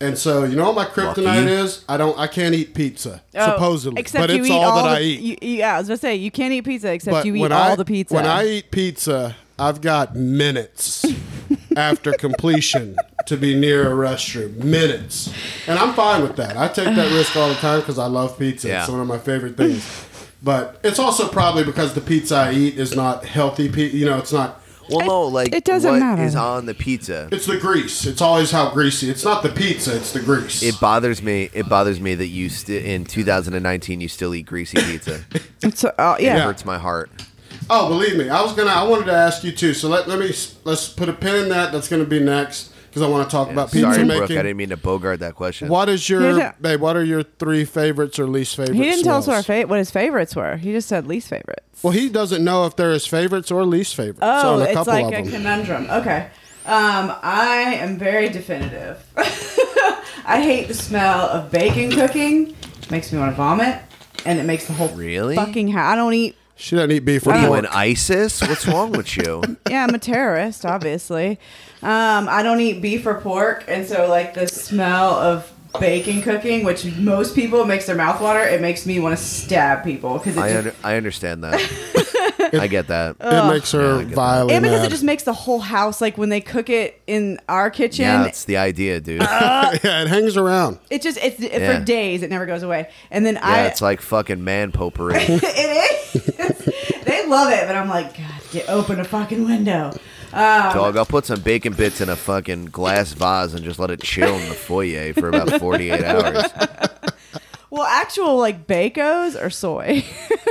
And so, you know what my kryptonite Lucky. is? I don't. I can't eat pizza, oh, supposedly. But it's all, all that the, I eat. You, yeah, I was going to say, you can't eat pizza except but you eat all I, the pizza. When I eat pizza... I've got minutes after completion to be near a restroom. Minutes. And I'm fine with that. I take that risk all the time because I love pizza. Yeah. It's one of my favorite things. But it's also probably because the pizza I eat is not healthy pizza. You know, it's not... Well, no, like, it doesn't what matter. Is on the pizza? It's the grease. It's always how greasy. It's not the pizza. It's the grease. It bothers me. It bothers me that you, st- in two thousand nineteen, you still eat greasy pizza. It's, uh, yeah. It hurts my heart. Oh, believe me, I was gonna. I wanted to ask you too. So let let me let's put a pin in that. That's gonna be next because I want to talk yeah, about pizza sorry, making. Brooke, I didn't mean to bogart that question. What is your no, babe? What are your three favorites or least favorites? He didn't smells? tell us our fa- what his favorites were. He just said least favorites. Well, he doesn't know if they're his favorites or least favorites. Oh, so a it's like a them. conundrum. Okay, um, I am very definitive. I hate the smell of bacon cooking. It makes me want to vomit, and it makes the whole really fucking. Ha- I don't eat. She doesn't eat beef. What are you, an ISIS? What's wrong with you? Yeah, I'm a terrorist, obviously. Um, I don't eat beef or pork, and so like the smell of bacon cooking, which most people makes their mouth water, it makes me want to stab people. Because I, under, I understand that. it, I get that. It makes her yeah, violent. And because it just makes the whole house, like when they cook it in our kitchen. Yeah, that's the idea, dude. Uh, yeah, it hangs around. It just, it's it, yeah. for days, it never goes away. And then yeah, I... Yeah, it's like fucking man potpourri. It is. They love it, but I'm like, God, get open a fucking window. Um, Dog, I'll put some bacon bits in a fucking glass vase and just let it chill in the foyer for about forty-eight hours. Well, actual, like, Bacos are soy.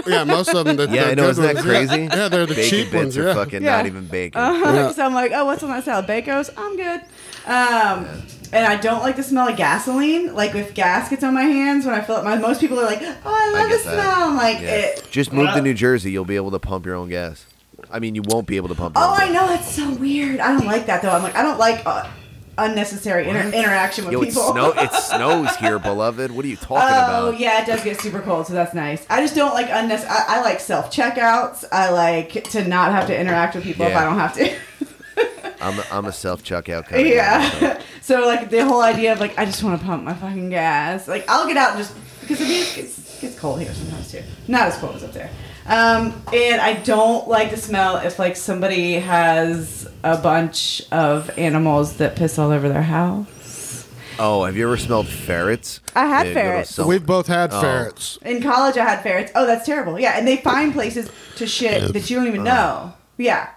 Yeah, most of them. The, yeah, I know, isn't that ones. crazy? Yeah, they're the bacon cheap bits ones, yeah. are fucking yeah. not even bacon. Uh-huh. Yeah. So I'm like, oh, what's on that salad? Bacos? I'm good. Um, yeah. And I don't like the smell of gasoline. Like, if gas gets on my hands, when I fill up my... Most people are like, oh, I love I the smell. That. I'm like, yeah. it... Just move uh, to New Jersey. You'll be able to pump your own gas. I mean, you won't be able to pump your own gas. Oh, I know. That's so weird. I don't like that, though. I'm like, I don't like... Uh, unnecessary inter- interaction with Yo, people. It, snow- it snows here, beloved. What are you talking oh, about? Oh, yeah, it does get super cold, so that's nice. I just don't like unnecessary... I like self-checkouts. I like to not have to interact with people yeah. if I don't have to. I'm, a, I'm a self-checkout kind yeah. of guy. Yeah. So, like, the whole idea of, like, I just want to pump my fucking gas. Like, I'll get out and just... Because it gets, gets cold here sometimes, too. Not as cold as up there. Um, and I don't like the smell if, like, somebody has a bunch of animals that piss all over their house. Oh, have you ever smelled ferrets? I had they ferrets. We've both had oh. ferrets. In college, I had ferrets. Oh, that's terrible. Yeah, and they find places to shit that you don't even know. Yeah.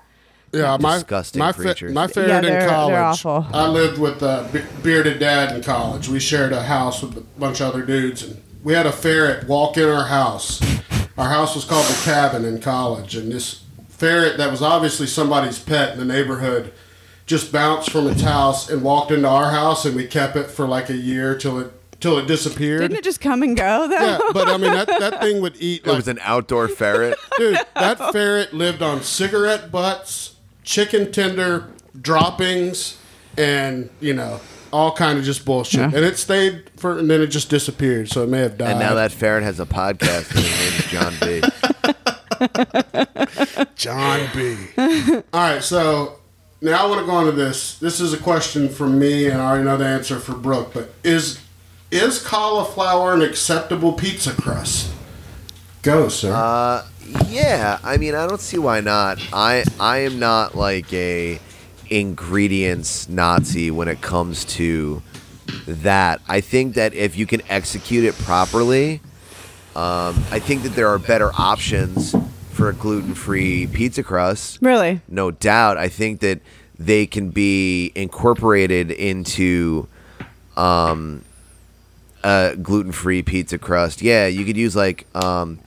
Yeah, my disgusting my, fa- my ferret yeah, in college. I lived with a be- bearded dad in college. We shared a house with a bunch of other dudes, and we had a ferret walk in our house. Our house was called the Cabin in college, and this ferret that was obviously somebody's pet in the neighborhood just bounced from its house and walked into our house, and we kept it for like a year till it till it disappeared. Didn't it just come and go though? Yeah, but I mean that, that thing would eat. Like, it was an outdoor ferret, dude. That ferret lived on cigarette butts, chicken tender droppings, and you know all kind of just bullshit. Yeah. And it stayed for, and then it just disappeared. So it may have died. And now that ferret has a podcast. And his name's John B. John B. All right, so. Now I want to go on to this. This is a question from me, and I already know the answer for Brooke, but is is cauliflower an acceptable pizza crust? Go, sir. Uh, yeah. I mean, I don't see why not. I I am not like a ingredients Nazi when it comes to that. I think that if you can execute it properly, um, I think that there are better options for a gluten-free pizza crust. Really? No doubt. I think that they can be incorporated into um, a gluten-free pizza crust. Yeah, you could use like um,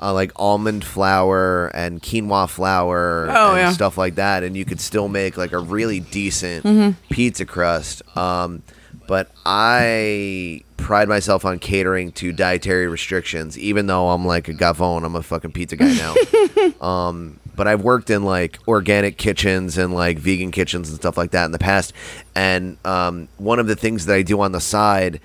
uh, like almond flour and quinoa flour oh, and yeah. stuff like that, and you could still make like a really decent mm-hmm. pizza crust. Um, but I pride myself on catering to dietary restrictions, even though I'm like a gavone. I'm a fucking pizza guy now. um, but I've worked in like organic kitchens and like vegan kitchens and stuff like that in the past. And um, one of the things that I do on the side,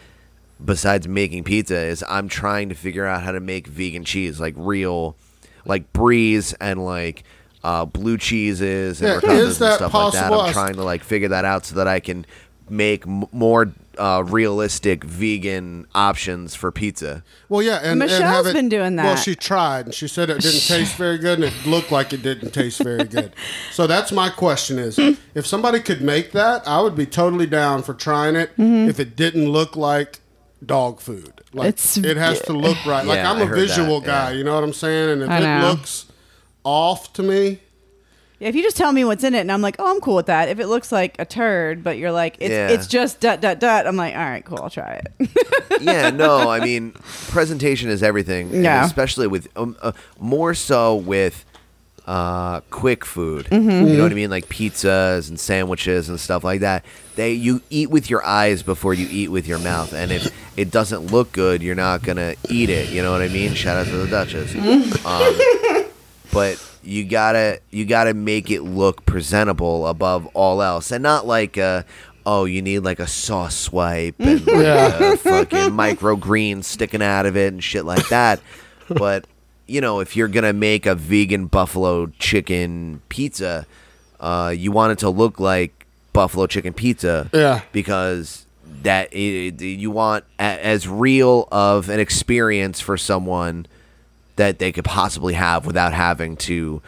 besides making pizza, is I'm trying to figure out how to make vegan cheese, like real, like Breeze and like uh, blue cheeses and, yeah, and stuff possible? like that. I'm trying to like figure that out so that I can make m- more uh, realistic vegan options for pizza. Well, yeah, and Michelle's and it, been doing that. Well, she tried, and she said it didn't taste very good, and it looked like it didn't taste very good. So that's my question is, if somebody could make that, I would be totally down for trying it mm-hmm. if it didn't look like dog food. Like it's, It has to look right. Yeah, like I'm I a visual that, guy, yeah. you know what I'm saying? And if I it know. looks off to me... If you just tell me what's in it and I'm like, oh, I'm cool with that. If it looks like a turd, but you're like, it's yeah. it's just dot, dot, dot. I'm like, all right, cool. I'll try it. yeah, no, I mean, presentation is everything. Yeah. Especially with, um, uh, more so with uh, quick food. Mm-hmm. You know what I mean? Like pizzas and sandwiches and stuff like that. They You eat with your eyes before you eat with your mouth. And if it doesn't look good, you're not going to eat it. You know what I mean? Shout out to the Duchess. um, but... You gotta you gotta make it look presentable above all else, and not like a, oh you need like a sauce swipe and like yeah. a fucking microgreens sticking out of it and shit like that. But you know, if you're gonna make a vegan buffalo chicken pizza, uh, you want it to look like buffalo chicken pizza, yeah, because that it, you want a, as real of an experience for someone that they could possibly have without having to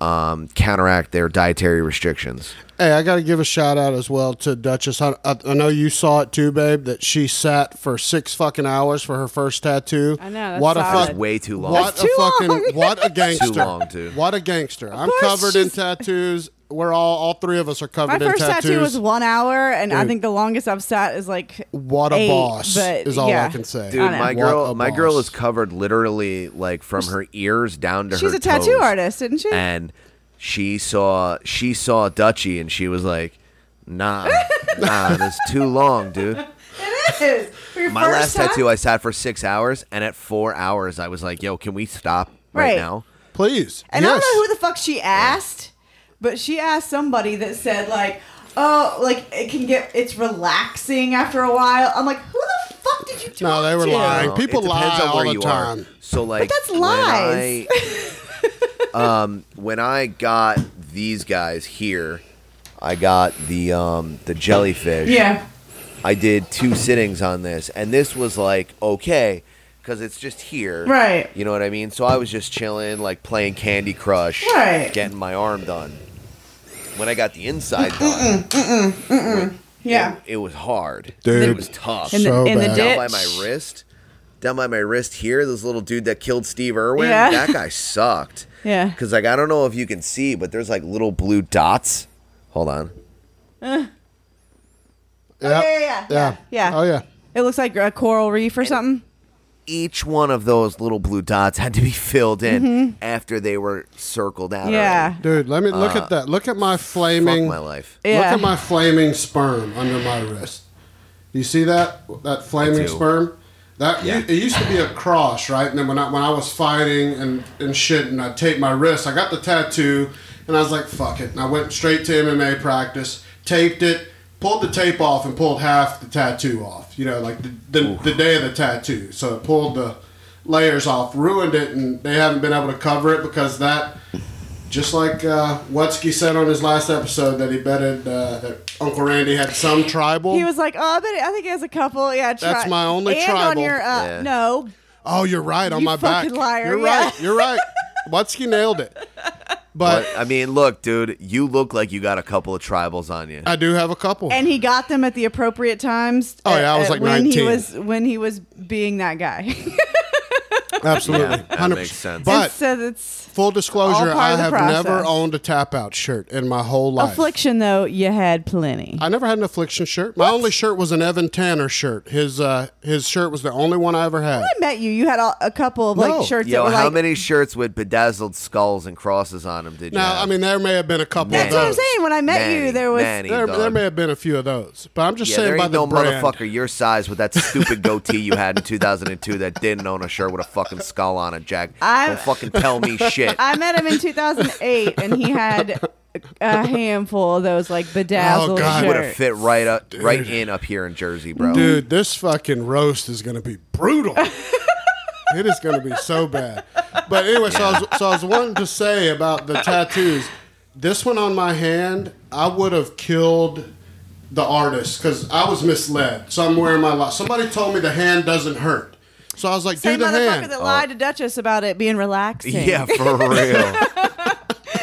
um, counteract their dietary restrictions. Hey, I got to give a shout out as well to Duchess. I, I, I know you saw it too, babe, that she sat for six fucking hours for her first tattoo. I know. That's what a fuck, way too long. What that's a fucking, long. What a gangster. Too long, too. What a gangster. I'm covered she's... in tattoos. We're all, all three of us are covered in tattoos. My first tattoo was one hour, and dude, I think the longest I've sat is like What a eight, boss but, is all yeah. I can say. Dude, my girl, my girl is covered literally like from her ears down to She's her She's a tattoo toes. artist, isn't she? And she saw, she saw Dutchie, and she was like, nah, nah, that's too long, dude. It is. For your my first last time? tattoo, I sat for six hours, and at four hours, I was like, yo, can we stop right, right. now? Please. And yes. I don't know who the fuck she asked. Yeah. But she asked somebody that said like, "Oh, like it can get it's relaxing after a while." I'm like, "Who the fuck did you talk to?" No, they were to? lying. People lie all the time. Are. So like, but that's lies. When I, um, when I got these guys here, I got the um the jellyfish. Yeah. I did two sittings on this, and this was like okay. Because it's just here. Right. You know what I mean? So I was just chilling, like playing Candy Crush. Right. Getting my arm done. When I got the inside done. Mm-mm, mm-mm, mm-mm. Yeah. It, it was hard. Dude, it was tough. In the, so in the ditch. Down by my wrist. Down by my wrist here, this little dude that killed Steve Irwin. Yeah. That guy sucked. Yeah. Because, like, I don't know if you can see, but there's, like, little blue dots. Hold on. Uh. Yep. Oh, yeah, yeah, yeah, yeah. Yeah. Oh, yeah. It looks like a coral reef or and something. Each one of those little blue dots had to be filled in mm-hmm. after they were circled out. Yeah. Already. Dude, let me look uh, at that. Look at my flaming. Fuck my life. Yeah. Look at my flaming sperm under my wrist. Do you see that? That flaming sperm? That yeah. It used to be a cross, right? And then when I, when I was fighting and, and shit, and I'd tape my wrist, I got the tattoo, and I was like, fuck it. And I went straight to M M A practice, taped it, pulled the tape off and pulled half the tattoo off, you know, like the the, the day of the tattoo. So it pulled the layers off, ruined it, and they haven't been able to cover it because that, just like uh, Wutzke said on his last episode, that he betted uh, that Uncle Randy had some tribal. He was like, oh, I, bet it, I think he has a couple. Yeah, tri- that's my only and tribal. And on your, uh, yeah. no. Oh, you're right, on you my back. You fucking liar. You're yeah. right, you're right. Wutzke nailed it. But, but I mean, look, dude, you look like you got a couple of tribals on you. I do have a couple, and he got them at the appropriate times. Oh at, yeah, I was like when nineteen. He was, when he was being that guy. Absolutely, yeah, that makes sense. But so it's full disclosure, I have never owned a tap out shirt in my whole life. Affliction, though, you had plenty. I never had an Affliction shirt. My what? only shirt was an Evan Tanner shirt. His uh, his shirt was the only one I ever had. When I met you, you had a couple of like no. shirts. Yo, that were how like, many shirts with bedazzled skulls and crosses on them did you? No, have? I mean there may have been a couple. That's of those. That's what I'm saying. When I met Manny, you, there was Manny, there, there may have been a few of those. But I'm just yeah, saying there by ain't the no brand. Motherfucker your size with that stupid goatee you had in two thousand two that didn't own a shirt with a fucking skull on it, Jack. I'm, Don't fucking tell me shit. I met him in two thousand eight, and he had a handful of those like bedazzled oh, God. shirts. Would have fit right up, Dude. right in up here in Jersey, bro. Dude, this fucking roast is gonna be brutal. It is gonna be so bad. But anyway, so I was, so I was wanting to say about the tattoos. This one on my hand, I would have killed the artist because I was misled somewhere in my life. Somebody told me the hand doesn't hurt. So I was like, Same do the hand. Same motherfucker that lied oh. to Duchess about it being relaxing. Yeah, for real.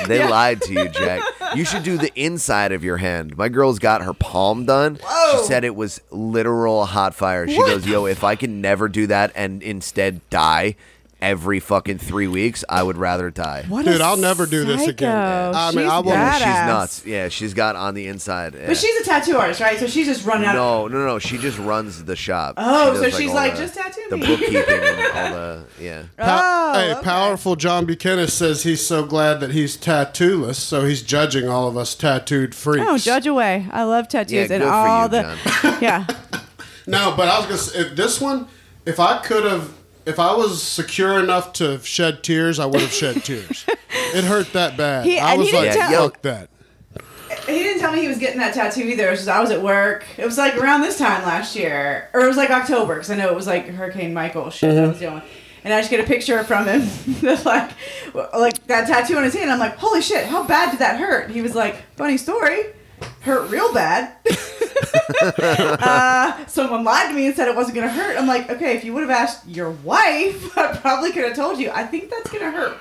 They yeah. lied to you, Jack. You should do the inside of your hand. My girl's got her palm done. Whoa. She said it was literal hot fire. She what? goes, yo, if I can never do that and instead die every fucking three weeks, I would rather die. What Dude, I'll never psycho. do this again. I mean, she's I will. She's nuts. Yeah, she's got on the inside. Yeah. But she's a tattoo artist, right? So she's just running out. No, no, no. She just runs the shop. Oh, she so like she's like, the, just tattoo me. The bookkeeping and all the, yeah. Pa- oh, hey, okay. Powerful John Buchanan says he's so glad that he's tattooless, so he's judging all of us tattooed freaks. Oh, judge away. I love tattoos. Yeah, good and for all you, the, John. Yeah. No, but I was going to say, if this one, if I could have... If I was secure enough to shed tears, I would have shed tears. It hurt that bad. He, I was like, fuck tell- that. He didn't tell me he was getting that tattoo either. It was just, I was at work. It was like around this time last year. Or it was like October, because I know it was like Hurricane Michael shit mm-hmm. I was doing. And I just get a picture from him, that like, like that tattoo on his hand. I'm like, holy shit, how bad did that hurt? And he was like, funny story. Hurt real bad. uh, someone lied to me and said it wasn't going to hurt. I'm like, okay, if you would have asked your wife, I probably could have told you. I think that's going to hurt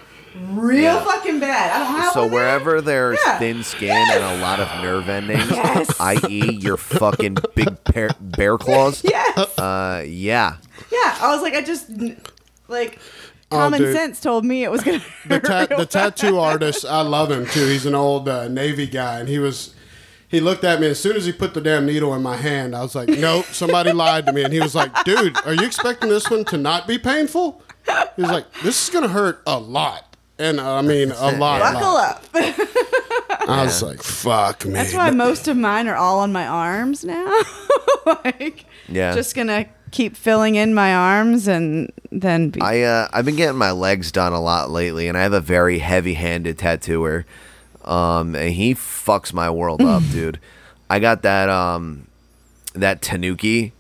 real yeah. fucking bad. I don't have So wherever there. there's yeah. thin skin yes. and a lot of nerve endings, yes. that is your fucking big bear, bear claws. Yes. Uh, yeah. Yeah. I was like, I just, like... Common oh, sense told me it was going to hurt. The, ta- real the tattoo artist, I love him too. He's an old uh, Navy guy, and he was... He looked at me as soon as he put the damn needle in my hand. I was like, nope, somebody lied to me. And he was like, dude, are you expecting this one to not be painful? He was like, this is going to hurt a lot. And uh, I mean, a lot. Buckle lot. up. I was like, fuck me. That's why most of mine are all on my arms now. Like, yeah. Just going to keep filling in my arms and then be. I, uh, I've been getting my legs done a lot lately, and I have a very heavy-handed tattooer. Um, and he fucks my world up, dude. I got that um, that tanuki,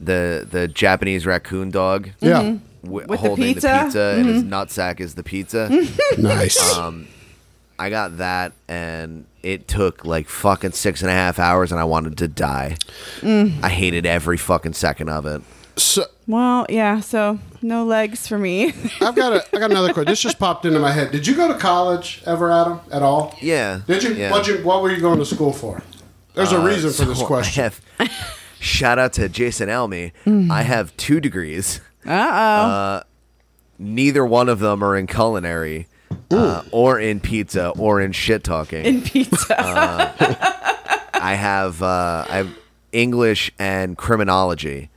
the the Japanese raccoon dog. Yeah, w- with holding the pizza, the pizza mm-hmm. and his nutsack is the pizza. Nice. Um, I got that, and it took like fucking six and a half hours, and I wanted to die. Mm. I hated every fucking second of it. So, well, yeah. So no legs for me. I've got a. I got another question. This just popped into my head. Did you go to college ever, Adam? At all? Yeah. Did you? Yeah. What you? What were you going to school for? There's a reason uh, for so this question. I have, shout out to Jason Almy. Mm. I have two degrees. Uh-oh. Uh, neither one of them are in culinary uh, or in pizza or in shit talking. In pizza. Uh, I have uh, I have English and criminology.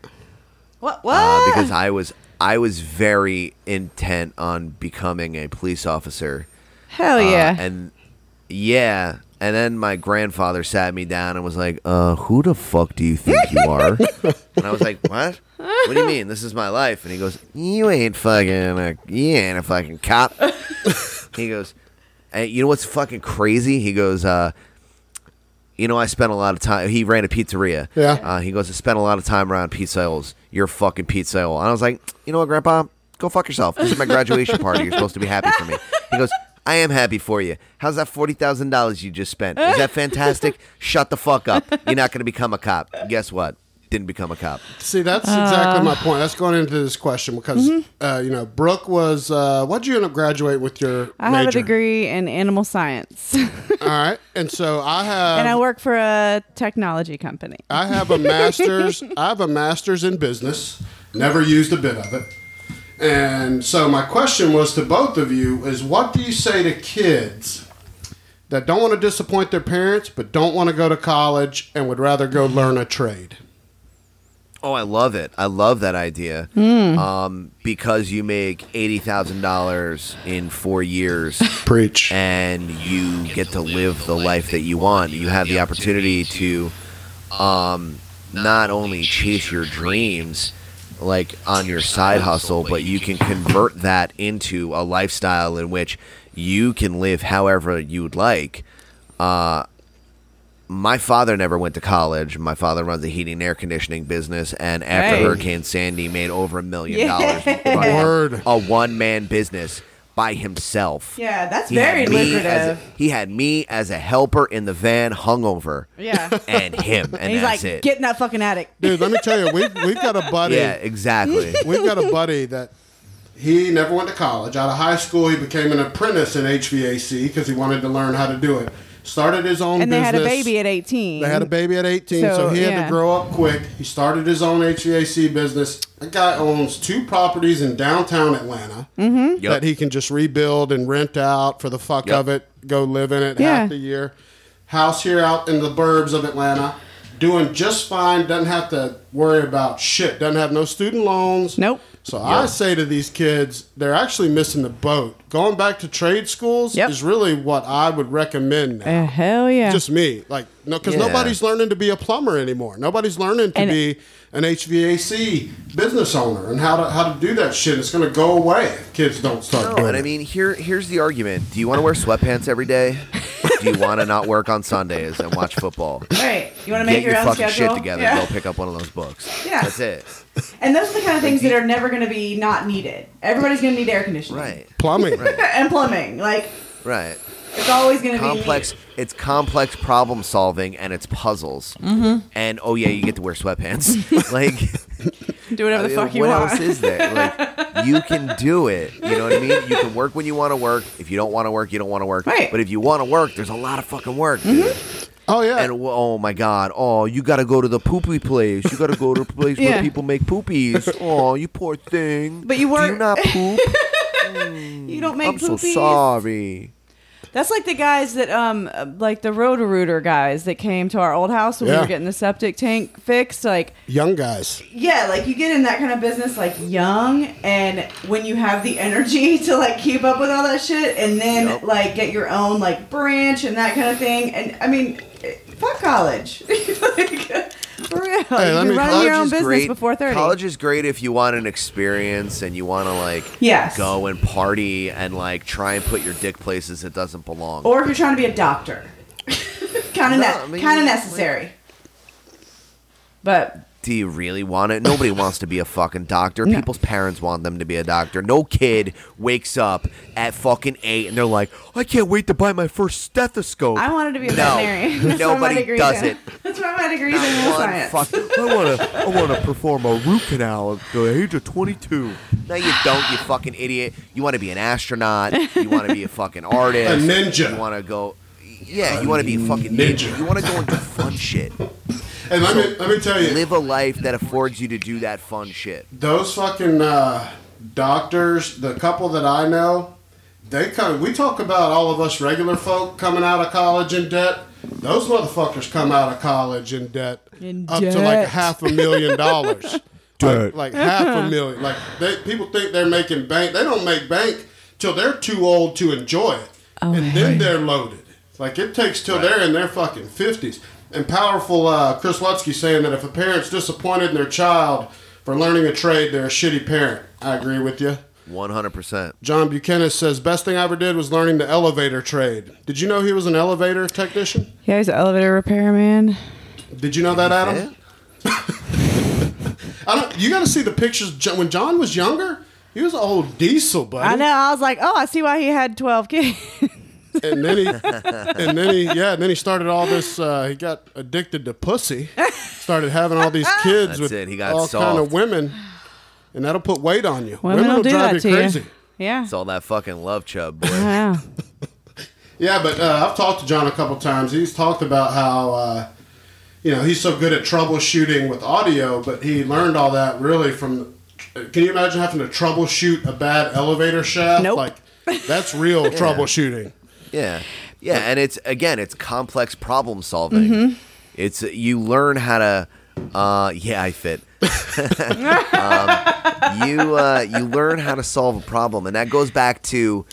What? What? Uh, because I was I was very intent on becoming a police officer. Hell yeah. Uh, and yeah. And then my grandfather sat me down and was like, uh, who the fuck do you think you are? And I was like, what? What do you mean? This is my life. And he goes, you ain't fucking a, you ain't a fucking cop. He goes, hey, you know what's fucking crazy? He goes, uh, you know, I spent a lot of time. He ran a pizzeria. Yeah. Uh, he goes, I spent a lot of time around pizza holes. You're a fucking pizza hole. And I was like, you know what, Grandpa? Go fuck yourself. This is my graduation party. You're supposed to be happy for me. He goes, I am happy for you. How's that forty thousand dollars you just spent? Is that fantastic? Shut the fuck up. You're not going to become a cop. Guess what? Didn't become a cop. See, that's uh, exactly my point. That's going into this question because, mm-hmm. uh, you know, Brooke was, uh, what'd you end up graduating with your I major? Have a degree in animal science. All right. And so I have. And I work for a technology company. I have a master's. I have a master's in business. Never used a bit of it. And so my question was to both of you is what do you say to kids that don't want to disappoint their parents but don't want to go to college and would rather go learn a trade? Oh, I love it. I love that idea. Mm. Um, because you make eighty thousand dollars in four years. Preach. And you get to live the life that you want. You have the opportunity to um, not only chase your dreams, like on your side hustle, but you can convert that into a lifestyle in which you can live however you would like. Uh, my father never went to college. My father runs a heating and air conditioning business, and after hey. Hurricane Sandy, made over a million dollars. Word, a one-man business by himself. Yeah, that's he very lucrative. A, he had me as a helper in the van, hungover. Yeah, and him, and, and he's that's like, it. Get in that fucking attic, dude. Let me tell you, we've we've got a buddy. Yeah, exactly. We've got a buddy that he never went to college. Out of high school, he became an apprentice in H V A C because he wanted to learn how to do it. Started his own and business. And they had a baby at eighteen. They had a baby at eighteen, so, so he had yeah. to grow up quick. He started his own H V A C business. That guy owns two properties in downtown Atlanta mm-hmm. yep. that he can just rebuild and rent out for the fuck yep. of it, go live in it yeah. half the year. House here out in the burbs of Atlanta, doing just fine, doesn't have to worry about shit, doesn't have no student loans. Nope. So yep. I say to these kids, they're actually missing the boat. Going back to trade schools yep. is really what I would recommend now. Uh, hell yeah. Just me. Like, no, because yeah. nobody's learning to be a plumber anymore. Nobody's learning to and be an H V A C business owner and how to how to do that shit. It's going to go away if kids don't start doing it. I mean, here here's the argument. Do you want to wear sweatpants every day? Do you want to not work on Sundays and watch football? Right. You want to make Get your, your own fucking schedule? Shit together yeah. and go pick up one of those books. Yeah. That's it. And those are the kind of things that are never going to be not needed. Everybody's going to need air conditioning. Right. Plumbing. Right. And plumbing. Like. Right. It's always going to be complex. It's complex problem solving and it's puzzles. Mm-hmm. And oh yeah, you get to wear sweatpants. Like do whatever the fuck I mean, you what want. What else is there? Like you can do it. You know what I mean? You can work when you want to work. If you don't want to work, you don't want to work. Right. But if you want to work, there's a lot of fucking work. Mm-hmm. Oh yeah. And oh my god. Oh, you got to go to the poopy place. You got to go to a place yeah. where people make poopies. Oh, you poor thing. But you weren't. Do you not poop? mm, you don't make I'm poopies. I'm so sorry. That's like the guys that, um, like the Roto-Rooter guys that came to our old house when yeah. we were getting the septic tank fixed. Like young guys. Yeah, like you get in that kind of business, like young, and when you have the energy to like keep up with all that shit, and then yep. like get your own like branch and that kind of thing. And I mean, fuck college. Like, for real, hey, you me, run your own business great. Before thirty. College is great if you want an experience and you want to like yes. go and party and like try and put your dick places it doesn't belong. Or if you're trying to be a doctor, kind of no, ne- I mean, kind of necessary. Like, but do you really want it? Nobody wants to be a fucking doctor. No. People's parents want them to be a doctor. No kid wakes up at fucking eight and they're like, I can't wait to buy my first stethoscope. I wanted to be a no. veterinarian. That's Nobody does in. It. That's why my degree's in animal science. Fuck, I want to I want to perform a root canal at the age of twenty-two. No, you don't, you fucking idiot. You want to be an astronaut. You want to be a fucking artist. A ninja. You want to go... Yeah, you want to be a fucking ninja. You want to go and do fun shit. And so let me let me tell you, live a life that affords you to do that fun shit. Those fucking uh, doctors, the couple that I know, they come. We talk about all of us regular folk coming out of college in debt. Those motherfuckers come out of college in debt in up debt. to like half a million dollars. Like, like half a million. Like they, people think they're making bank. They don't make bank till they're too old to enjoy it, oh, and then they're loaded. Like it takes till right. they're in their fucking fifties. And powerful uh, Chris Wutzke saying that if a parent's disappointed in their child for learning a trade, they're a shitty parent. I agree with you. one hundred percent. John Buchanan says, best thing I ever did was learning the elevator trade. Did you know he was an elevator technician? Yeah, he's an elevator repairman. Did you know that, Adam? I don't, you got to see the pictures. When John was younger, he was an old diesel, buddy. I know. I was like, oh, I see why he had twelve kids. And then he, and then he, yeah, and then he started all this. Uh, he got addicted to pussy. Started having all these kids That's with it. He got all soft. kind of women, and that'll put weight on you. Women, women will do drive that you to crazy. You. Yeah, it's all that fucking love, chub boy. Wow. Yeah, but uh, I've talked to John a couple times. He's talked about how, uh, you know, he's so good at troubleshooting with audio, but he learned all that really from. Can you imagine having to troubleshoot a bad elevator shaft? Nope. Like that's real yeah. troubleshooting. Yeah, yeah, and it's again, it's complex problem solving. Mm-hmm. It's you learn how to, uh, yeah, I fit. um, you uh, you learn how to solve a problem, and that goes back to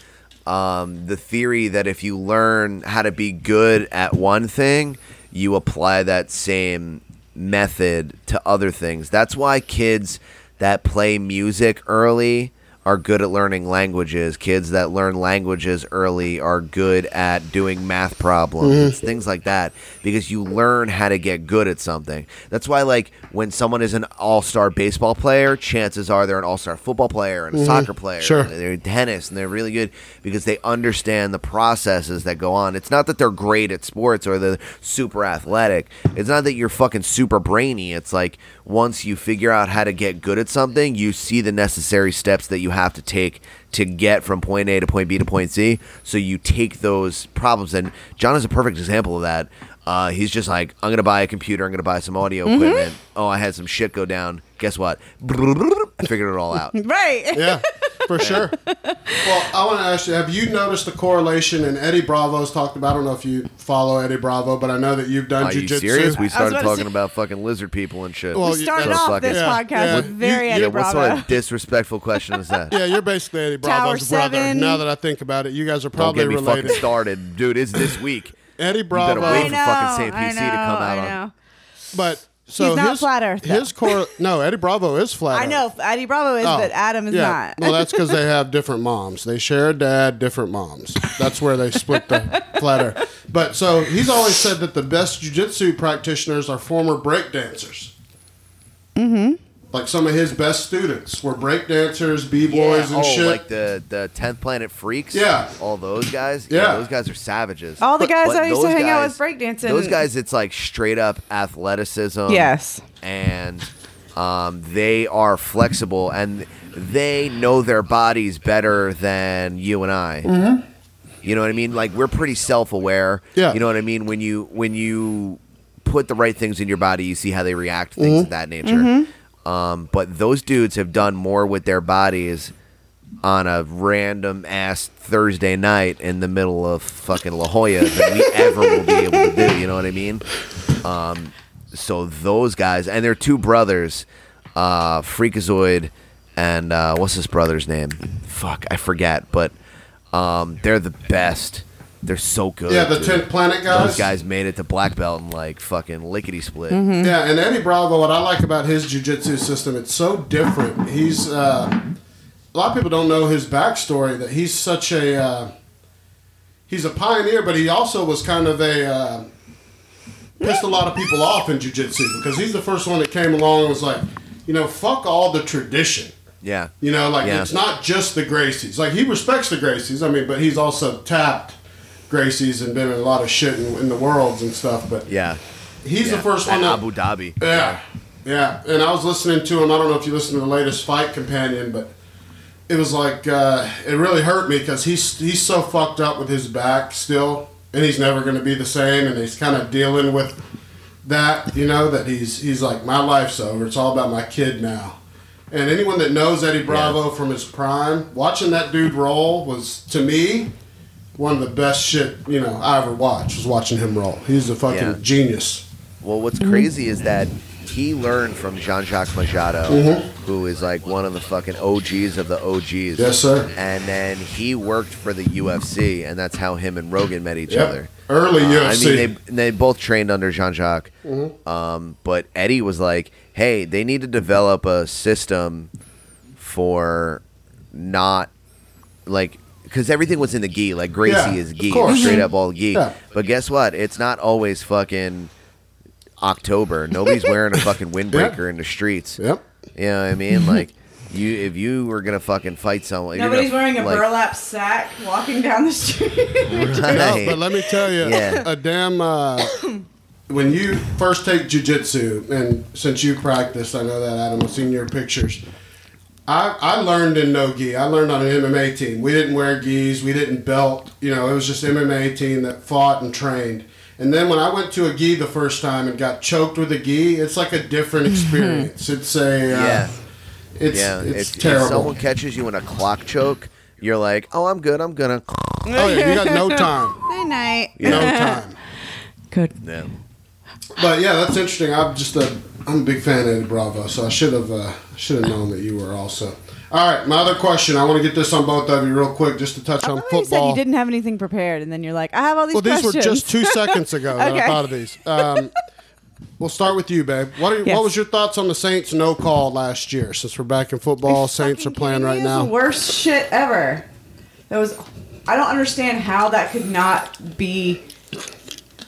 um, the theory that if you learn how to be good at one thing, you apply that same method to other things. That's why kids that play music early are good at learning languages. Kids that learn languages early are good at doing math problems, mm-hmm. things like that, because you learn how to get good at something. That's why, like, when someone is an all-star baseball player, chances are they're an all-star football player and a mm-hmm. soccer player. Sure. And they're in tennis, and they're really good because they understand the processes that go on. It's not that they're great at sports or they're super athletic. It's not that you're fucking super brainy. It's like once you figure out how to get good at something, you see the necessary steps that you have to take to get from point A to point B to point C, so you take those problems. And John is a perfect example of that. Uh, he's just like, I'm gonna buy a computer, I'm gonna buy some audio mm-hmm. equipment. Oh, I had some shit go down. Guess what? I figured it all out. Right. Yeah, for sure. Well, I want to ask you, have you noticed the correlation? And Eddie Bravo's talked about, I don't know if you follow Eddie Bravo, but I know that you've done Are jiu-jitsu. Are you serious? We started about talking about fucking lizard people and shit. Well, we started off fucking, this yeah, podcast yeah. with very you, Eddie yeah, Bravo. What sort of disrespectful question is that? Yeah, you're basically Eddie Bravo's Tower brother. Seven. Now that I think about it, you guys are probably related. Don't get me related. Fucking started. Dude, it's this week. Eddie Bravo. You better wait for fucking Saint P C to come out on. But so he's not his, flat Earth. His core, no, Eddie Bravo is flat. I know Eddie Bravo is, oh, but Adam is yeah. not. Well, that's because they have different moms. They share a dad, different moms. That's where they split the flat Earth. But so he's always said that the best jiu-jitsu practitioners are former break dancers. Mm-hmm. Like some of his best students were break dancers, b-boys, yeah. and oh, shit. Oh, like the, the tenth Planet Freaks? Yeah. All those guys? Yeah. yeah those guys are savages. All the guys but, but I used to hang guys, out with breakdancing. Those guys, it's like straight up athleticism. Yes. And um, they are flexible, and they know their bodies better than you and I. Mm-hmm. You know what I mean? Like, we're pretty self-aware. Yeah. You know what I mean? When you, when you put the right things in your body, you see how they react to things mm-hmm. of that nature. Mm-hmm. Um, but those dudes have done more with their bodies on a random ass Thursday night in the middle of fucking La Jolla than we ever will be able to do. You know what I mean? Um, so those guys, and they're two brothers, uh, Freakazoid and uh, what's his brother's name? Fuck, I forget. But um, they're the best. They're so good. Yeah, the tenth Planet guys. Those guys made it to black belt and like fucking lickety split. Mm-hmm. Yeah, and Eddie Bravo, what I like about his jiu-jitsu system, it's so different. He's uh, a lot of people don't know his backstory. That he's such a uh, he's a pioneer, but he also was kind of a uh, pissed a lot of people off in jiu-jitsu because he's the first one that came along and was like, you know, fuck all the tradition. Yeah, you know, like yeah. it's not just the Gracies. Like he respects the Gracies, I mean, but he's also tapped Gracie's and been in a lot of shit in, in the worlds and stuff, but yeah, he's yeah. the first one. At Abu Dhabi. Yeah, yeah. And I was listening to him. I don't know if you listened to the latest Fight Companion, but it was like uh, it really hurt me because he's he's so fucked up with his back still. and he's never going to be the same, and he's kind of dealing with that, you know, that he's he's like, my life's over. It's all about my kid now. And anyone that knows Eddie Bravo yeah. from his prime, watching that dude roll was, to me, one of the best shit, you know, I ever watched, was watching him roll. He's a fucking yeah. genius. Well, what's crazy is that he learned from Jean-Jacques Majado, mm-hmm. who is like one of the fucking O Gs of the O Gs. Yes, sir. And then he worked for the U F C, and that's how him and Rogan met each yep. other. Early uh, U F C. I mean, they, they both trained under Jean-Jacques. Mm-hmm. Um, but Eddie was like, hey, they need to develop a system for not, like, because everything was in the gi. Like, Gracie yeah, is gi. Straight up all gi. Yeah. But guess what? It's not always fucking October. Nobody's wearing a fucking windbreaker yeah. in the streets. Yep. You know what I mean? Like, you if you were going to fucking fight someone. Nobody's gonna, wearing a like, burlap sack walking down the street. Right. No, but let me tell you, yeah. a damn... Uh, when you first take jiu-jitsu, and since you practiced, I know that, Adam, I've seen your pictures. I, I learned in no gi. I learned on an M M A team. We didn't wear gis. We didn't belt. You know, it was just M M A team that fought and trained. And then when I went to a gi the first time and got choked with a gi, it's like a different experience. It's a, uh, yeah. it's, yeah. it's, it's terrible. If someone catches you in a clock choke, you're like, oh, I'm good. I'm gonna. Oh, yeah, you got no time. Good night. No time. Good. Yeah. But yeah, that's interesting. I'm just a, I'm a big fan of Eddie Bravo, so I should have, uh, should have known that you were also. All right, my other question. I want to get this on both of you real quick, just to touch I on football. You said you didn't have anything prepared, and then you're like, I have all these. Well, these questions. Were just two seconds ago okay. that I thought of these. Um, we'll start with you, babe. What are you, yes. what was your thoughts on the Saints no call last year? Since we're back in football, Saints are playing right now. The worst shit ever. That was. I don't understand how that could not be,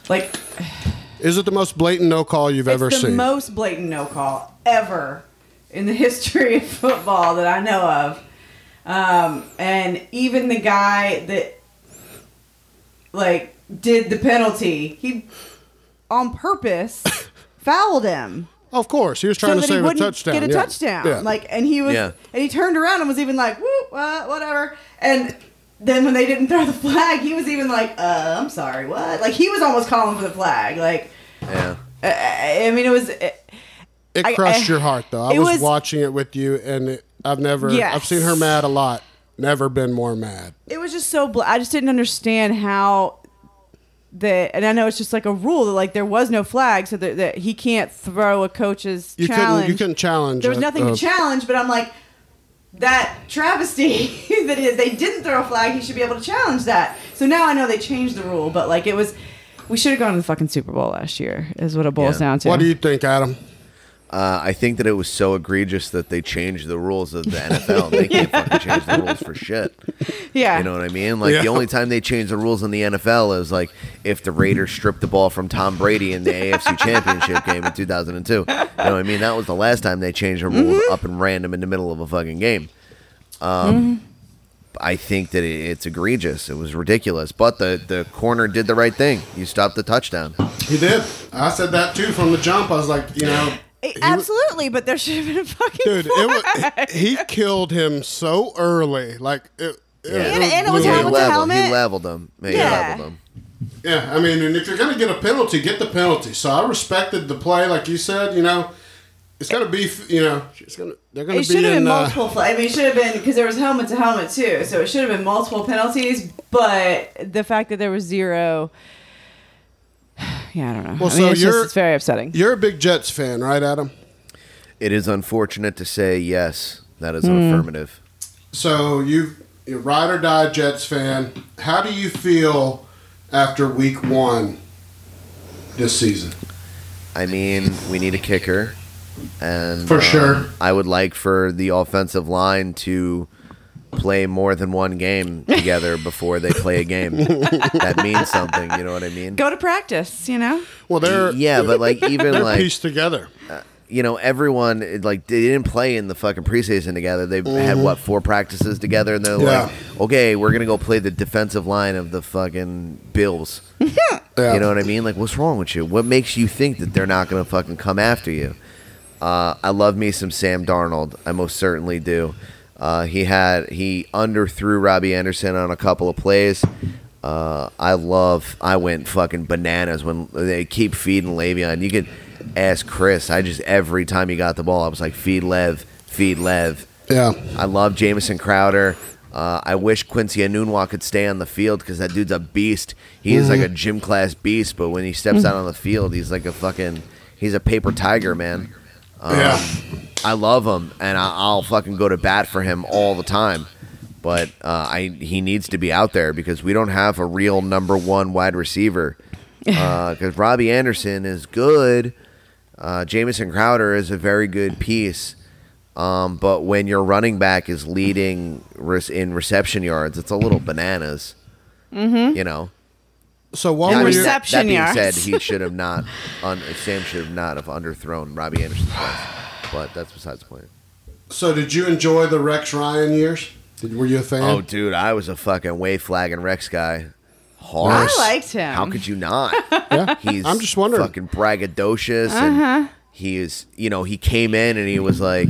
like. Is it the most blatant no call you've it's ever seen? It's the most blatant no call ever in the history of football that I know of. Um, and even the guy that, like, did the penalty, he, on purpose, fouled him. Of course. He was trying so to save a touchdown. get a yeah. touchdown. Yeah. Like, and he was, yeah. and he turned around and was even like, whoop, uh, whatever. And then when they didn't throw the flag, he was even like, uh, I'm sorry, what? Like, he was almost calling for the flag. Like, yeah. I, I mean, it was... It, It crushed I, I, your heart, though. I was, was watching it with you, and it, I've never... Yes. I've seen her mad a lot. Never been more mad. It was just so... Bl- I just didn't understand how... The, and I know it's just like a rule that like there was no flag, so that, that he can't throw a coach's you challenge. Couldn't, you couldn't challenge. There was nothing uh, to challenge, but I'm like, that travesty that is, they didn't throw a flag, he should be able to challenge that. So now I know they changed the rule, but like it was... We should have gone to the fucking Super Bowl last year, is what it boils yeah. down to. What do you think, Adam? Uh, I think that it was so egregious that they changed the rules of the N F L. They yeah. can't fucking change the rules for shit. Yeah. You know what I mean? Like, yeah. the only time they changed the rules in the N F L is, like, if the Raiders stripped the ball from Tom Brady in the A F C Championship game in two thousand two. You know what I mean? That was the last time they changed the rules mm-hmm. up and random in the middle of a fucking game. Um, mm-hmm. I think that it, it's egregious. It was ridiculous. But the, the corner did the right thing. You stopped the touchdown. He did. I said that, too, from the jump. I was like, you know... It, absolutely, was, but there should have been a fucking dude. Flag. It was, he, he killed him so early, like it. it, yeah. it, and, it and it was helmet to helmet. He leveled him. He yeah. leveled him. Yeah, I mean, and if you're gonna get a penalty, get the penalty. So I respected the play, like you said. You know, it's gonna be. You know, it's gonna. They're gonna. It should have been multiple. Uh, fl- I mean, it should have been because there was helmet to helmet too. So it should have been multiple penalties. But the fact that there was zero. Yeah, I don't know. Well, I mean, so it's, you're, just, it's very upsetting. You're a big Jets fan, right, Adam? It is unfortunate to say yes. That is mm. an affirmative. So you, you're a ride or die Jets fan. How do you feel after week one this season? I mean, we need a kicker. and For um, sure. I would like for the offensive line to... play more than one game together before they play a game. That means something, you know what I mean? Go to practice, you know? Well, they're... Yeah, but, like, even, like... pieced together. Uh, you know, everyone, like, they didn't play in the fucking preseason together. They mm-hmm. had, what, four practices together? And they're yeah. like, okay, we're going to go play the defensive line of the fucking Bills. yeah. You know what I mean? Like, what's wrong with you? What makes you think that they're not going to fucking come after you? Uh, I love me some Sam Darnold. I most certainly do. Uh, he had he underthrew Robbie Anderson on a couple of plays. Uh, I love. I went fucking bananas when they keep feeding Le'Veon. You could ask Chris. I just every time he got the ball, I was like, feed Lev, feed Lev. Yeah. I love Jameson Crowder. Uh, I wish Quincy Enunwa could stay on the field because that dude's a beast. He is mm-hmm. like a gym class beast, but when he steps mm-hmm. out on the field, he's like a fucking. He's a paper tiger, man. Um, yeah. I love him, and I, I'll fucking go to bat for him all the time. But uh, I he needs to be out there because we don't have a real number one wide receiver. Because uh, Robbie Anderson is good. Uh, Jameson Crowder is a very good piece. Um, but when your running back is leading re- in reception yards, it's a little bananas. Mm-hmm. You know? So while yeah, reception that, that being yards. Said, he should have not, un- Sam should have not have underthrown Robbie Anderson's pass. But that's besides the point. So did you enjoy the Rex Ryan years? Were you a fan? Oh, dude, I was a fucking wave flag and Rex guy. Hard. I liked him. How could you not? Yeah, he's I'm just wondering. Fucking braggadocious. Uh-huh. And he is, you know, he came in and he was like,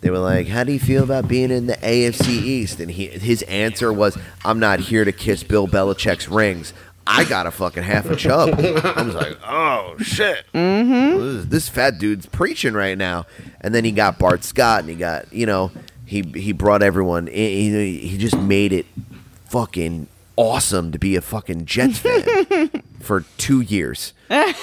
they were like, how do you feel about being in the A F C East? And he, his answer was, I'm not here to kiss Bill Belichick's rings. I got a fucking half a chub. I was like, oh, shit. Mm-hmm. This, this fat dude's preaching right now. And then he got Bart Scott and he got, you know, He he brought everyone. He, he just made it fucking awesome to be a fucking Jets fan for two years. And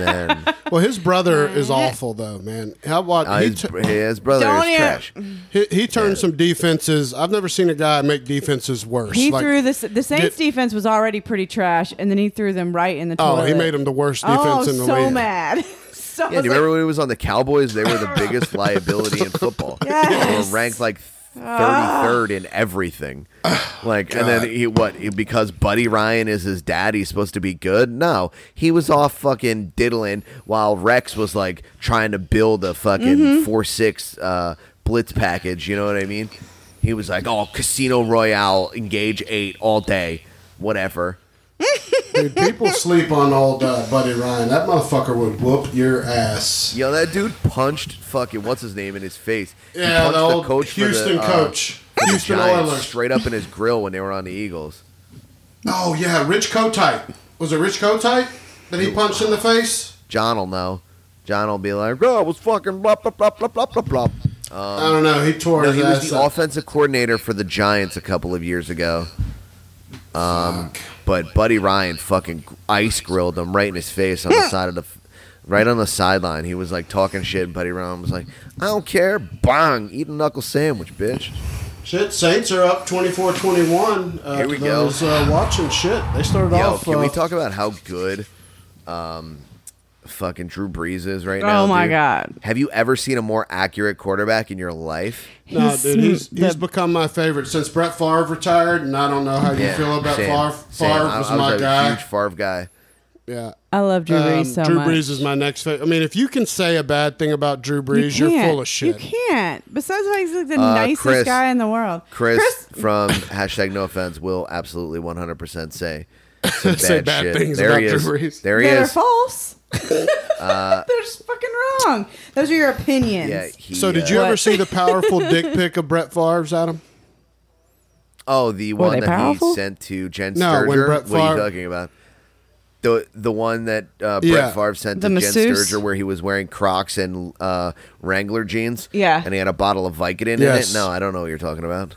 then, well, his brother is awful though, man. How about uh, his, t- his brother Don't is you. Trash? He, he turned yeah. some defenses. I've never seen a guy make defenses worse. He like, threw this. The Saints did, defense was already pretty trash, and then he threw them right in the toilet. Oh, he made them the worst defense oh, in the so league. Oh, so mad. So yeah, do you remember like, when he was on the Cowboys? They were the biggest liability in football. Yes. They were ranked like thirty-third in everything. Like, God. And then he what? He, because Buddy Ryan is his dad, he's supposed to be good? No, he was off fucking diddling while Rex was like trying to build a fucking four six mm-hmm. uh, blitz package. You know what I mean? He was like, oh, Casino Royale, engage eight all day, whatever. Dude, people sleep on old uh, Buddy Ryan. That motherfucker would whoop your ass. Yo, that dude punched fucking what's his name in his face. Yeah, he the old the coach Houston the, coach, uh, Houston Oilers, straight up in his grill when they were on the Eagles. Oh yeah, Rich Kotite. Was it Rich Kotite that he punched in the face? John will know. John will be like, "Oh, it was fucking blah blah blah blah blah blah blah." Um, I don't know. He tore. No, his he ass was the up. offensive coordinator for the Giants a couple of years ago. Um. Fuck. But Buddy Ryan fucking ice grilled him right in his face on the side of the, right on the sideline. He was like talking shit, and Buddy Ryan was like, "I don't care, bang, eat a knuckle sandwich, bitch." Shit, Saints are up twenty-four twenty-one. Uh, Here we go. Those uh, watching shit, they started Yo, off. Can uh, we talk about how good, um, fucking Drew Brees is right now? Oh my dude. God! Have you ever seen a more accurate quarterback in your life? No, he's, dude, he's, he's become my favorite since Brett Favre retired, and I don't know how you yeah, feel about Favre. Favre was I, I my was a guy. Huge Favre guy. Yeah, I love Drew Brees um, so Drew much. Drew Brees is my next favorite. I mean, if you can say a bad thing about Drew Brees, you you're full of shit. You can't. Besides, like, he's like the uh, nicest Chris, guy in the world. Chris, Chris from hashtag No Offense will absolutely one hundred percent say some bad, say bad shit. things there about he is. Drew Breeze. There he They're is. False. uh, They're just fucking wrong. Those are your opinions. Yeah, he, so did you uh, ever see the powerful dick pic of Brett Favre's, Adam? Oh, the Were one that powerful? He sent to Jen Sterger? No, when Brett Favre... What are you talking about? The the one that uh, Brett yeah. Favre sent to the Jen masseuse? Sterger where he was wearing Crocs and uh, Wrangler jeans? Yeah. And he had a bottle of Vicodin yes. in it? No, I don't know what you're talking about.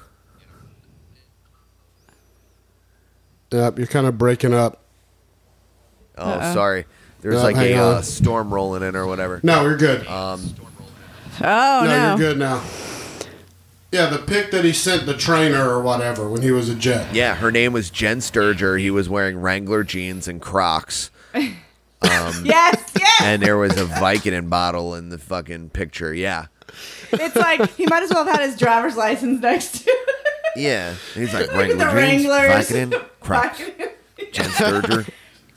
Yep, you're kind of breaking up. Oh, Uh-oh. sorry. There's uh, like a uh, storm rolling in or whatever. No, you're good. Um, oh, no. No, you're good now. Yeah, the pic that he sent the trainer or whatever when he was a Jet. Yeah, her name was Jen Sterger. He was wearing Wrangler jeans and Crocs. Um, yes, yes. And there was a Vicodin bottle in the fucking picture, yeah. It's like he might as well have had his driver's license next to it. Yeah. He's like, like Wrangler jeans, Vicodin, Crocs, Jen Sterger.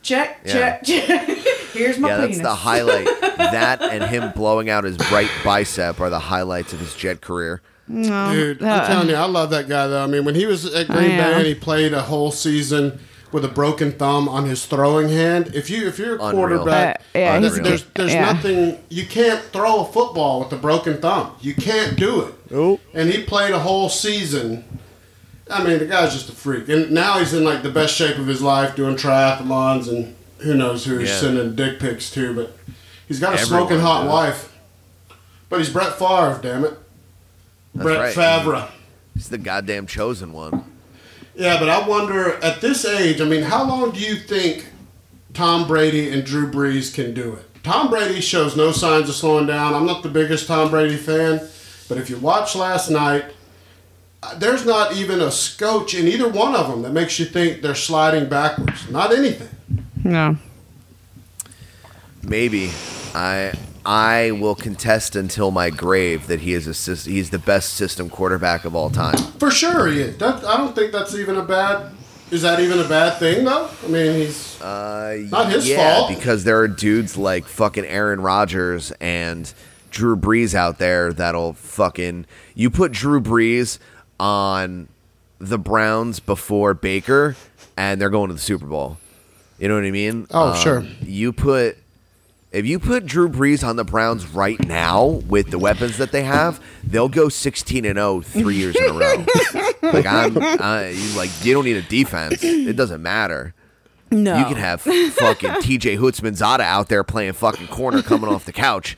Check, yeah. check, check. Here's my yeah, penis. Yeah, that's the highlight. That and him blowing out his right bicep are the highlights of his Jet career. No, Dude, uh, I'm telling you, I love that guy, though. I mean, when he was at Green Bay and he played a whole season with a broken thumb on his throwing hand, if, you, if you're a quarterback, uh, yeah, uh, there's, there's, there's yeah. nothing. You can't throw a football with a broken thumb. You can't do it. Ooh. And he played a whole season. I mean, the guy's just a freak. And now he's in, like, the best shape of his life, doing triathlons and who knows who he's yeah. sending dick pics to. But he's got a Everyone smoking hot does. wife. But he's Brett Favre, damn it. That's Brett right. Favre. He's the goddamn chosen one. Yeah, but I wonder, at this age, I mean, how long do you think Tom Brady and Drew Brees can do it? Tom Brady shows no signs of slowing down. I'm not the biggest Tom Brady fan, but if you watch last night, there's not even a scotch in either one of them that makes you think they're sliding backwards. Not anything. No. Maybe. I I will contest until my grave that he is a, he's the best system quarterback of all time. For sure he is. That, I don't think that's even a bad... Is that even a bad thing, though? I mean, he's uh, not his yeah, fault. Yeah, because there are dudes like fucking Aaron Rodgers and Drew Brees out there that'll fucking... You put Drew Brees on the Browns before Baker, and they're going to the Super Bowl. You know what I mean? Oh, um, sure. You put... If you put Drew Brees on the Browns right now with the weapons that they have, they'll go sixteen and oh three years in a row. Like I'm, I, like you don't need a defense. It doesn't matter. No, you can have fucking T J Hutzmanzada out there playing fucking corner coming off the couch.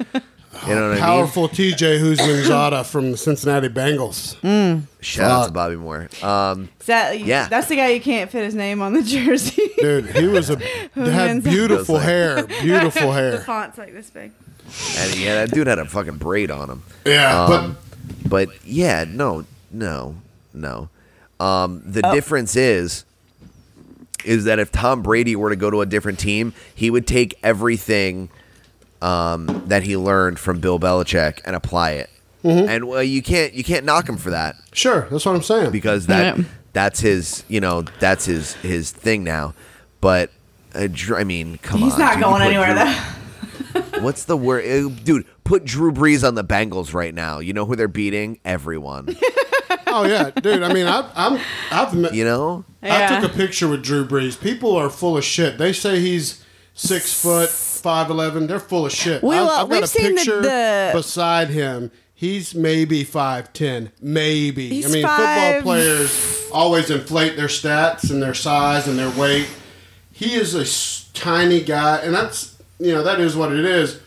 You know what Powerful I mean? T J Hutzmanzada from the Cincinnati Bengals. Mm. Shout uh, out to Bobby Moore. Um, that, yeah, that's the guy you can't fit his name on the jersey. Dude, he was a had beautiful hair, beautiful hair. The font's like this big. And yeah, that dude had a fucking braid on him. Yeah, um, but but yeah, no, no, no. Um, the oh. difference is. Is that if Tom Brady were to go to a different team, he would take everything um, that he learned from Bill Belichick and apply it. Mm-hmm. And well, you can't you can't knock him for that. Sure, that's what I'm saying. Because that yeah. that's his you know that's his his thing now. But uh, I mean, come he's on, he's not dude, going anywhere Drew, though. What's the word, dude? Put Drew Brees on the Bengals right now. You know who they're beating? Everyone. Oh yeah, dude. I mean, I, I'm, I've, you know, I yeah. took a picture with Drew Brees. People are full of shit. They say he's six foot five eleven. They're full of shit. We, I've, I've we've got a seen picture the, the... beside him. He's maybe five ten, maybe. He's I mean, five... football players always inflate their stats and their size and their weight. He is a tiny guy, and that's you know that is what it is.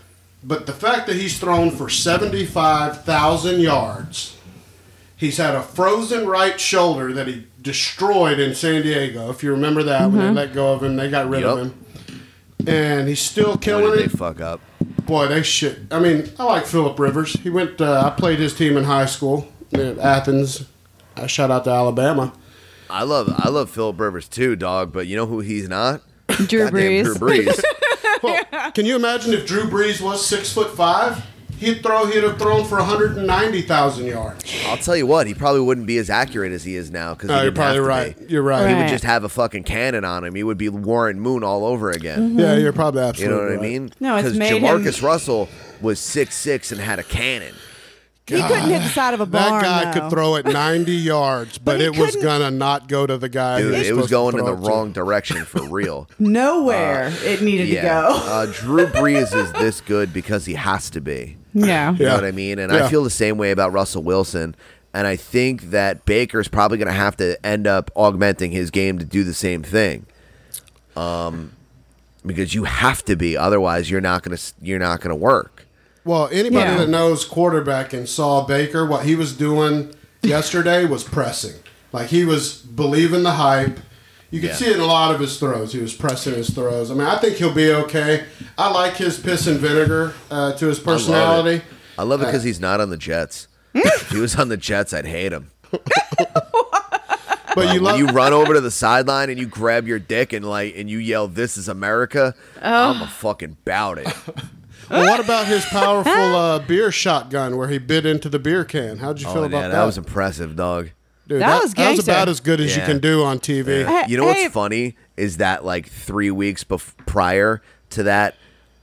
But the fact that he's thrown for seventy five thousand yards. He's had a frozen right shoulder that he destroyed in San Diego. If you remember that, mm-hmm. when they let go of him, they got rid yep. of him. And he's still killing it. Boy, did they fuck up. Boy, they shit. I mean, I like Phillip Rivers. He went. Uh, I played his team in high school in Athens. I shout out to Alabama. I love I love Phillip Rivers too, dog. But you know who he's not? Drew Goddamn Brees. Drew Brees. Well, yeah. Can you imagine if Drew Brees was six foot five? He'd throw. He'd have thrown for one hundred ninety thousand yards. I'll tell you what. He probably wouldn't be as accurate as he is now. Because no, you're probably right. Be. You're right. He right. would just have a fucking cannon on him. He would be Warren Moon all over again. Mm-hmm. Yeah, you're probably absolutely. You know what right. I mean? No, it's made him. Because Jamarcus Russell was six six and had a cannon. God, he couldn't hit the side of a barn. That guy though. could throw it ninety yards, but, but it couldn't. was gonna not go to the guy. Dude, it was going in the wrong direction for real. Nowhere uh, it needed yeah. to go. uh, Drew Brees is this good because he has to be. Yeah, you yeah. know what I mean. And yeah. I feel the same way about Russell Wilson. And I think that Baker's probably gonna have to end up augmenting his game to do the same thing. Um, because you have to be, otherwise you're not gonna you're not gonna work. Well, anybody yeah. that knows quarterback and saw Baker, what he was doing yesterday was pressing. Like, he was believing the hype. You could yeah. see it in a lot of his throws. He was pressing his throws. I mean, I think he'll be okay. I like his piss and vinegar uh, to his personality. I love it because uh, he's not on the Jets. If he was on the Jets, I'd hate him. But um, you, love- you run over to the sideline and you grab your dick and, like, and you yell, "This is America," oh. I'm a fucking bout it. Well, what about his powerful uh, beer shotgun where he bit into the beer can? How'd you oh, feel about yeah, that? That was impressive, dog. Dude, that, that, was that was about as good as yeah. you can do on T V. Yeah. You know what's funny is that like three weeks bef- prior to that,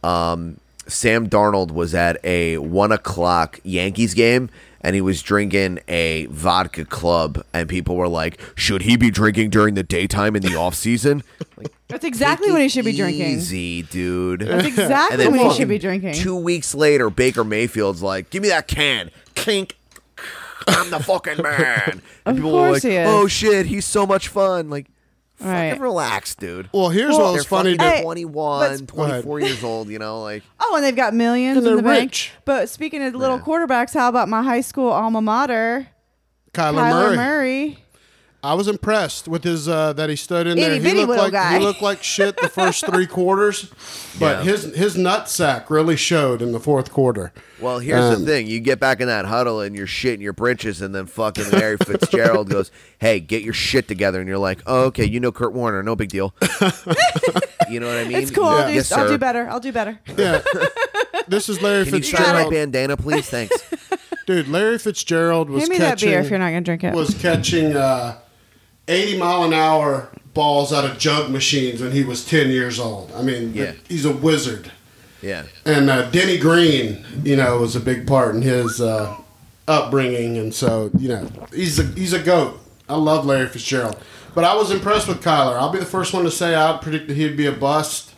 um, Sam Darnold was at a one o'clock Yankees game and he was drinking a vodka club and people were like, "Should he be drinking during the daytime in the off season?" Like, that's exactly what he should be drinking. Easy, dude. That's exactly what he should be drinking. Two weeks later, Baker Mayfield's like, "Give me that can." Kink. I'm the fucking man. And of people course were like, he is. Oh shit, he's so much fun. Like, fucking right. relax, dude. Well, here's well, what was funny. They're twenty-one, twenty-four years old, you know, like. Oh, and they've got millions in the bank. But speaking of little yeah. quarterbacks, how about my high school alma mater, Kyler, Kyler Murray. Murray. I was impressed with his uh, that he stood in there. Itty he looked like guy. he looked like shit the first three quarters, but yeah. his his nutsack really showed in the fourth quarter. Well, here's um, the thing: you get back in that huddle and you're shitting your britches, and then fucking Larry Fitzgerald goes, "Hey, get your shit together," and you're like, "Oh, okay, you know Kurt Warner, no big deal." You know what I mean? It's cool. Yeah. Yes, I'll do better. I'll do better. Yeah. This is Larry Can Fitzgerald. Can you try my bandana, please? Thanks, dude. Larry Fitzgerald was Hand me catching. That beer if you're not gonna drink it. Was catching. Uh, eighty mile an hour balls out of jug machines when he was ten years old. I mean, yeah. he's a wizard. Yeah. And uh, Denny Green, you know, was a big part in his uh, upbringing, and so you know, he's a he's a goat. I love Larry Fitzgerald, but I was impressed with Kyler. I'll be the first one to say I predicted he'd be a bust.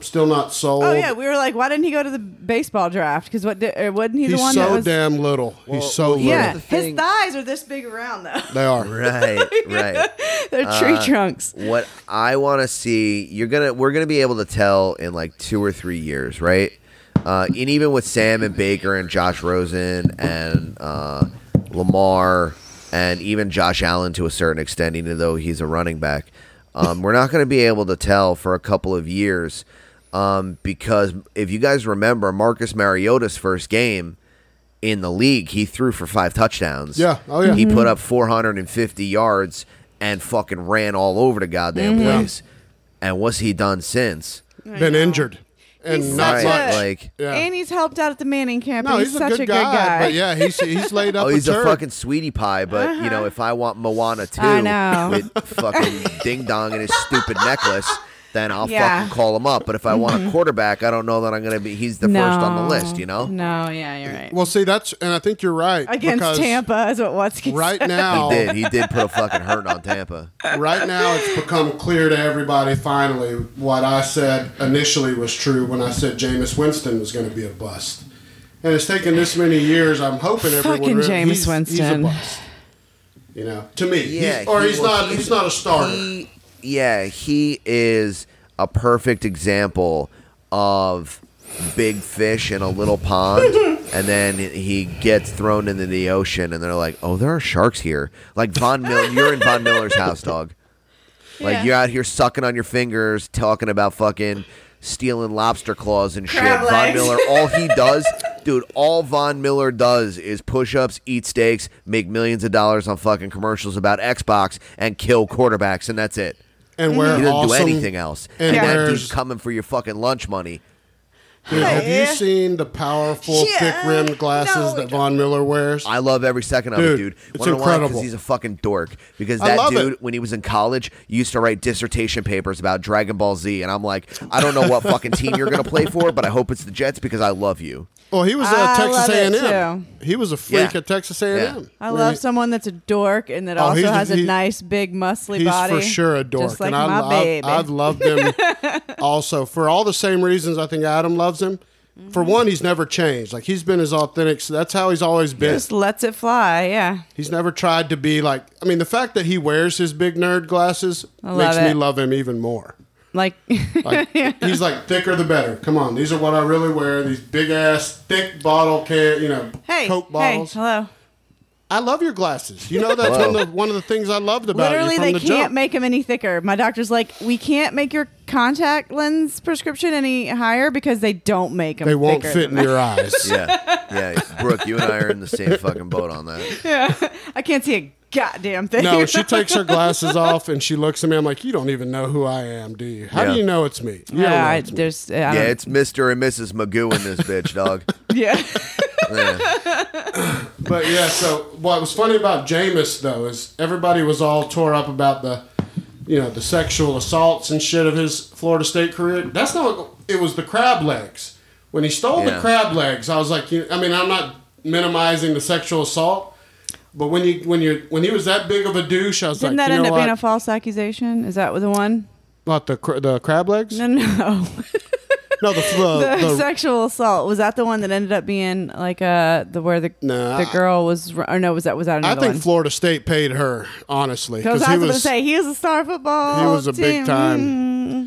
Still not sold. Oh yeah, we were like, why didn't he go to the baseball draft? Because what did, wasn't he the He's one? So that was... damn little. Well, He's so little. Yeah, his thighs are this big around though. They are right, right. They're tree uh, trunks. What I want to see, you're gonna, we're gonna be able to tell in like two or three years, right? Uh, and even with Sam and Baker and Josh Rosen and uh, Lamar and even Josh Allen to a certain extent, even though he's a running back, um, we're not going to be able to tell for a couple of years. Um, because if you guys remember Marcus Mariota's first game in the league, he threw for five touchdowns. Yeah, oh yeah. Mm-hmm. He put up four hundred fifty yards and fucking ran all over the goddamn mm-hmm. place. And what's he done since? I Been know. injured. And he's not much. Like, yeah. And he's helped out at the Manning camp. No, and he's, he's such a good, a good guy, guy. But yeah, he's he's laid up. Oh, he's a, a fucking sweetie pie. But uh-huh. you know, if I want Moana two with fucking Ding Dong and his stupid necklace. Then I'll yeah. fucking call him up. But if I want a quarterback, I don't know that I'm going to be... He's the no. first on the list, you know? No, yeah, you're right. Well, see, that's... And I think you're right. Against Tampa is what Wutzke right said. Right now... He did. He did put a fucking hurt on Tampa. Right now, it's become clear to everybody, finally, what I said initially was true when I said Jameis Winston was going to be a bust. And it's taken this many years. I'm hoping everyone... Fucking Jameis he's, Winston. He's a bust. You know? To me. Yeah, he's, or he he's, was, not, he's, he's not a starter. He, Yeah, he is a perfect example of big fish in a little pond, and then he gets thrown into the ocean, and they're like, oh, there are sharks here. Like, Von Miller, you're in Von Miller's house, dog. Like, yeah. you're out here sucking on your fingers, talking about fucking stealing lobster claws and shit. Crab Von legs. Miller, all he does, dude, all Von Miller does is push-ups, eat steaks, make millions of dollars on fucking commercials about Xbox, and kill quarterbacks, and that's it. And where he doesn't awesome. do anything else. And, and that dude's coming for your fucking lunch money. Dude, have you seen the powerful yeah. thick-rimmed glasses no, that Von Miller wears? I love every second of dude, it, dude. It's Wonder incredible. Because he's a fucking dork. Because that dude, it. when he was in college, used to write dissertation papers about Dragon Ball Z. And I'm like, I don't know what fucking team you're going to play for, but I hope it's the Jets because I love you. Well, he was at I Texas A and M. He was a freak yeah. at Texas A and M. Yeah. I love he, someone that's a dork and that oh, also has he, a nice, big, muscly he's body. He's for sure a dork. Just like and my I, baby. I, I've loved him also for all the same reasons I think Adam loves him. Mm-hmm. For one, he's never changed. Like, he's been his authentic. So that's how he's always been. He just lets it fly, yeah. He's never tried to be like... I mean, the fact that he wears his big nerd glasses makes it. me love him even more. Like, like yeah. he's like, thicker the better. Come on, these are what I really wear. These big ass, thick bottle can, you know, hey, Coke bottles. Hey, hello. I love your glasses. You know, that's one, of the, one of the things I loved about Literally, you from the Literally, they can't jump. make them any thicker. My doctor's like, we can't make your contact lens prescription any higher because they don't make them They won't fit in your eyes. yeah. Yeah. Brooke, you and I are in the same fucking boat on that. Yeah. I can't see a goddamn thing. No, she takes her glasses off and she looks at me. I'm like, you don't even know who I am, do you? How yeah. do you know it's me? You uh, know it's I, me. There's, uh, yeah, it's Mister and Missus Magoo in this bitch, dog. yeah. yeah. But yeah, so what was funny about Jameis, though, is everybody was all tore up about the, you know, the sexual assaults and shit of his Florida State career. That's not what, it was the crab legs. When he stole yeah. the crab legs, I was like, you, I mean, I'm not minimizing the sexual assault. But when you when you when he was that big of a douche, I was Didn't like, didn't that you know end up what? being a false accusation? Is that the one? What the the crab legs? No, no. No, the the, the the sexual assault, was that the one that ended up being like uh the where the no, the girl was, or no, was that was that another I think one? Florida State paid her, honestly, because I was, was going to say he was a star football. He was a team. big time. Mm-hmm.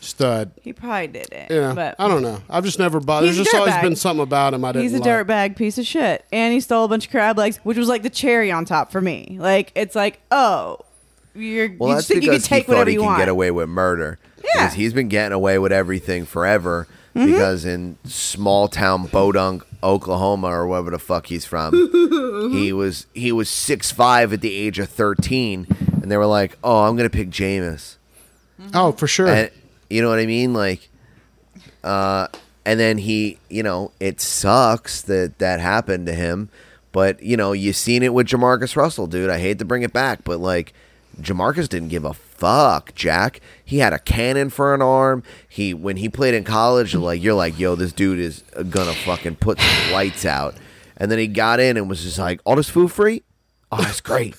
Stud. He probably did it. Yeah, but I don't know. I've just never bothered. There's just always bag. been something about him I didn't. He's a like. dirtbag piece of shit, and he stole a bunch of crab legs, which was like the cherry on top for me. Like it's like, oh, you're. Well, you that's think because you can take he thought he can want. get away with murder. Yeah, because he's been getting away with everything forever. Mm-hmm. Because in small town Bodunk, Oklahoma, or wherever the fuck he's from, he was he was six five at the age of thirteen, and they were like, oh, I'm gonna pick Jameis. Mm-hmm. Oh, for sure. And, you know what I mean? Like, uh, and then he, you know, it sucks that that happened to him. But, you know, you've seen it with Jamarcus Russell, dude. I hate to bring it back, but, like, Jamarcus didn't give a fuck, Jack. He had a cannon for an arm. He When he played in college, like you're like, yo, this dude is gonna fucking put some lights out. And then he got in and was just like, all this food free? Oh, that's great.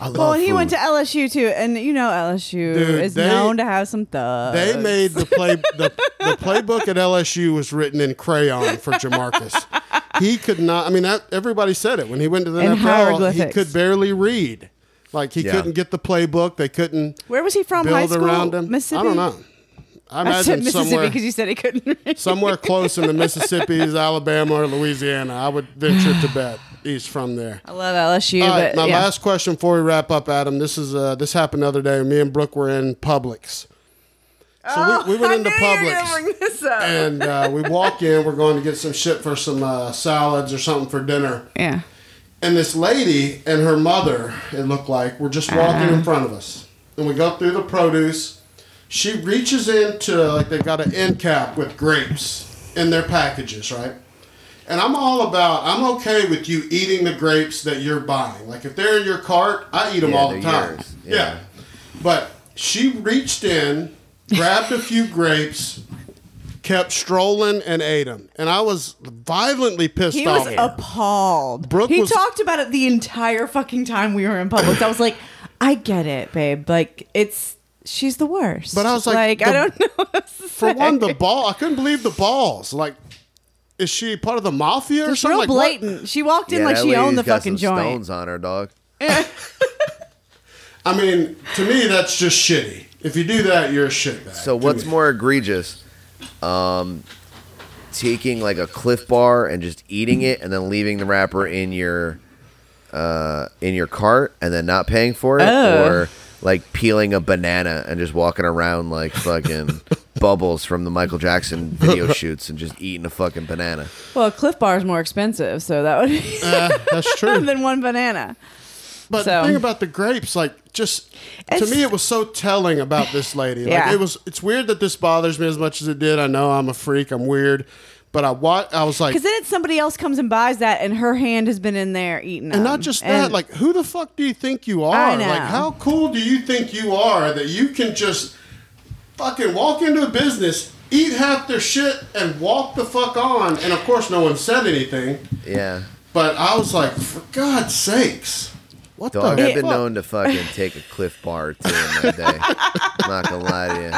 I love well, he food. went to L S U too, and you know L S U Dude, is they, known to have some thugs. They made the play. the, the playbook at L S U was written in crayon for Jamarcus. He could not. I mean, that, everybody said it when he went to the N F L. He could barely read. Like he yeah. couldn't get the playbook. They couldn't. Where was he from? Build high school? Around him. Mississippi. I don't know. I imagine I said Mississippi because you said he couldn't read. Somewhere close in the Mississippi's, Alabama, or Louisiana. I would venture to bet he's from there. I love L S U. All right, but, my yeah. last question before we wrap up, Adam. This is uh, this happened the other day. Me and Brooke were in Publix. So oh, we, we went I into knew Publix. You were gonna bring this up. And uh, we walk in. We're going to get some shit for some uh, salads or something for dinner. Yeah. And this lady and her mother, it looked like, were just walking uh-huh. in front of us. And we go through the produce. She reaches into, like, they got an end cap with grapes in their packages, right? And I'm all about, I'm okay with you eating the grapes that you're buying. Like, if they're in your cart, I eat them yeah, all the time. Yeah. yeah. But she reached in, grabbed a few grapes, kept strolling, and ate them. And I was violently pissed he off. He was appalled. Brooke he was, talked about it the entire fucking time we were in Publix. I was like, I get it, babe. Like, it's... She's the worst. But I was like, like the, I don't know what to for say. one, the ball. I couldn't believe the balls. Like, is she part of the mafia or it's something? Real like blatant. What? She walked in yeah, like she owned the got fucking some joint. Stones on her, dog. I mean, to me, that's just shitty. If you do that, you're a shitbag. So what's me. more egregious? Um, taking like a Cliff Bar and just eating it, and then leaving the wrapper in your uh in your cart, and then not paying for it, oh. or like peeling a banana and just walking around like fucking Bubbles from the Michael Jackson video shoots and just eating a fucking banana. Well, Cliff Bar is more expensive, so that would be uh, that's true. than one banana. But so. the thing about the grapes, like, just it's, to me, it was so telling about this lady. Like, yeah. it was. It's weird that this bothers me as much as it did. I know I'm a freak. I'm weird. But I wa- I was like... Because then it's somebody else comes and buys that and her hand has been in there eating them. And not just that, and like, who the fuck do you think you are? I know. Like, how cool do you think you are that you can just fucking walk into a business, eat half their shit, and walk the fuck on? And, of course, no one said anything. Yeah. But I was like, for God's sakes, what the fuck? Dog, I've been known to fucking take a Cliff Bar or two in my day. I'm not gonna lie to you.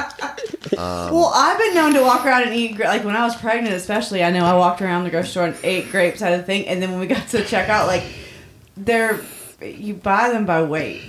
Um, well, I've been known to walk around and eat, like when I was pregnant especially, I know I walked around the grocery store and ate grapes out of the thing, and then when we got to the checkout, like, they're, you buy them by weight.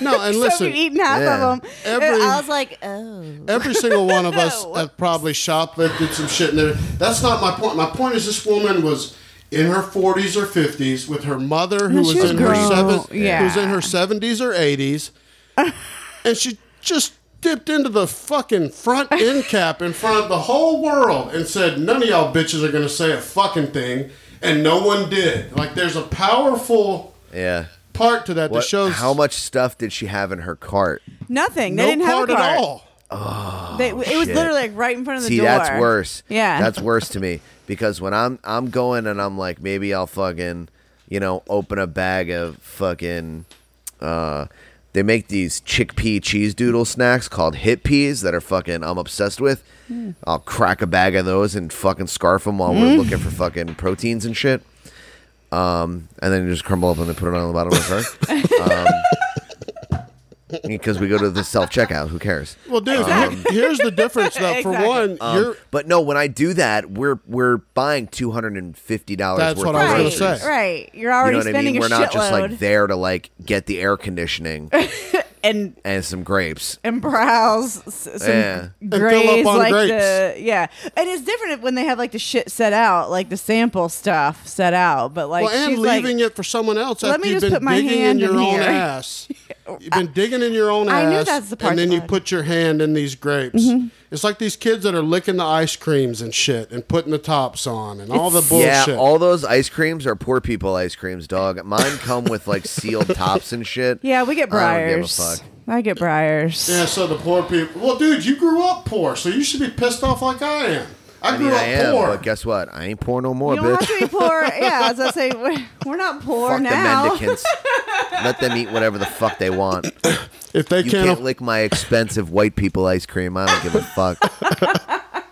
No, and so listen. So you've eaten half yeah. of them. Every, and I was like, oh. Every single one of us have probably shoplifted some shit in there. That's not my point. My point is this woman was in her forties or fifties with her mother who was, was in her seven, yeah. who was in her seventies or eighties, and she just... dipped into the fucking front end cap in front of the whole world and said, none of y'all bitches are going to say a fucking thing, and no one did. Like, there's a powerful yeah. part to that what, that shows... How much stuff did she have in her cart? Nothing. They no didn't have a cart. No cart at all. Oh, they, It shit. was literally like right in front of the See, door. See, that's worse. Yeah. That's worse to me, because when I'm I'm going and I'm like, maybe I'll fucking, you know, open a bag of fucking... uh They make these chickpea cheese doodle snacks called hit peas that are fucking, I'm obsessed with. Mm. I'll crack a bag of those and fucking scarf them while mm. we're looking for fucking proteins and shit. Um, and then you just crumble up and they put it on the bottom of the cart. Um, because we go to the self-checkout. Who cares? Well, dude, um, here's the difference, though. Exactly. For one, um, you're... But no, when I do that, we're we're buying two hundred fifty dollars That's worth of groceries. That's what I was going to say. Right. You're already you know spending I mean? a shitload. We're not shitload. just like there to like get the air conditioning and and some grapes. And browse some yeah. grays, and fill up on like grapes. The, yeah. And it's different when they have like the shit set out, like the sample stuff set out. But like, well, and she's leaving like, it for someone else after you've been digging in your in own here. ass. You've been digging in your own I ass, knew that's the part and then you put your hand in these grapes. Mm-hmm. It's like these kids that are licking the ice creams and shit and putting the tops on and it's, all the bullshit. Yeah, all those ice creams are poor people ice creams, dog. Mine come with like sealed tops and shit. Yeah, we get briars. I don't give a fuck. I get briars. Yeah, so the poor people. Well, dude, you grew up poor, so you should be pissed off like I am. I, I mean, grew up I am, poor. But guess what? I ain't poor no more, you bitch. You don't have to be poor. Yeah, as I say, we're, we're not poor fuck now. Fuck the mendicants. Let them eat whatever the fuck they want. If they you can't, can't lick my expensive white people ice cream, I don't give a fuck.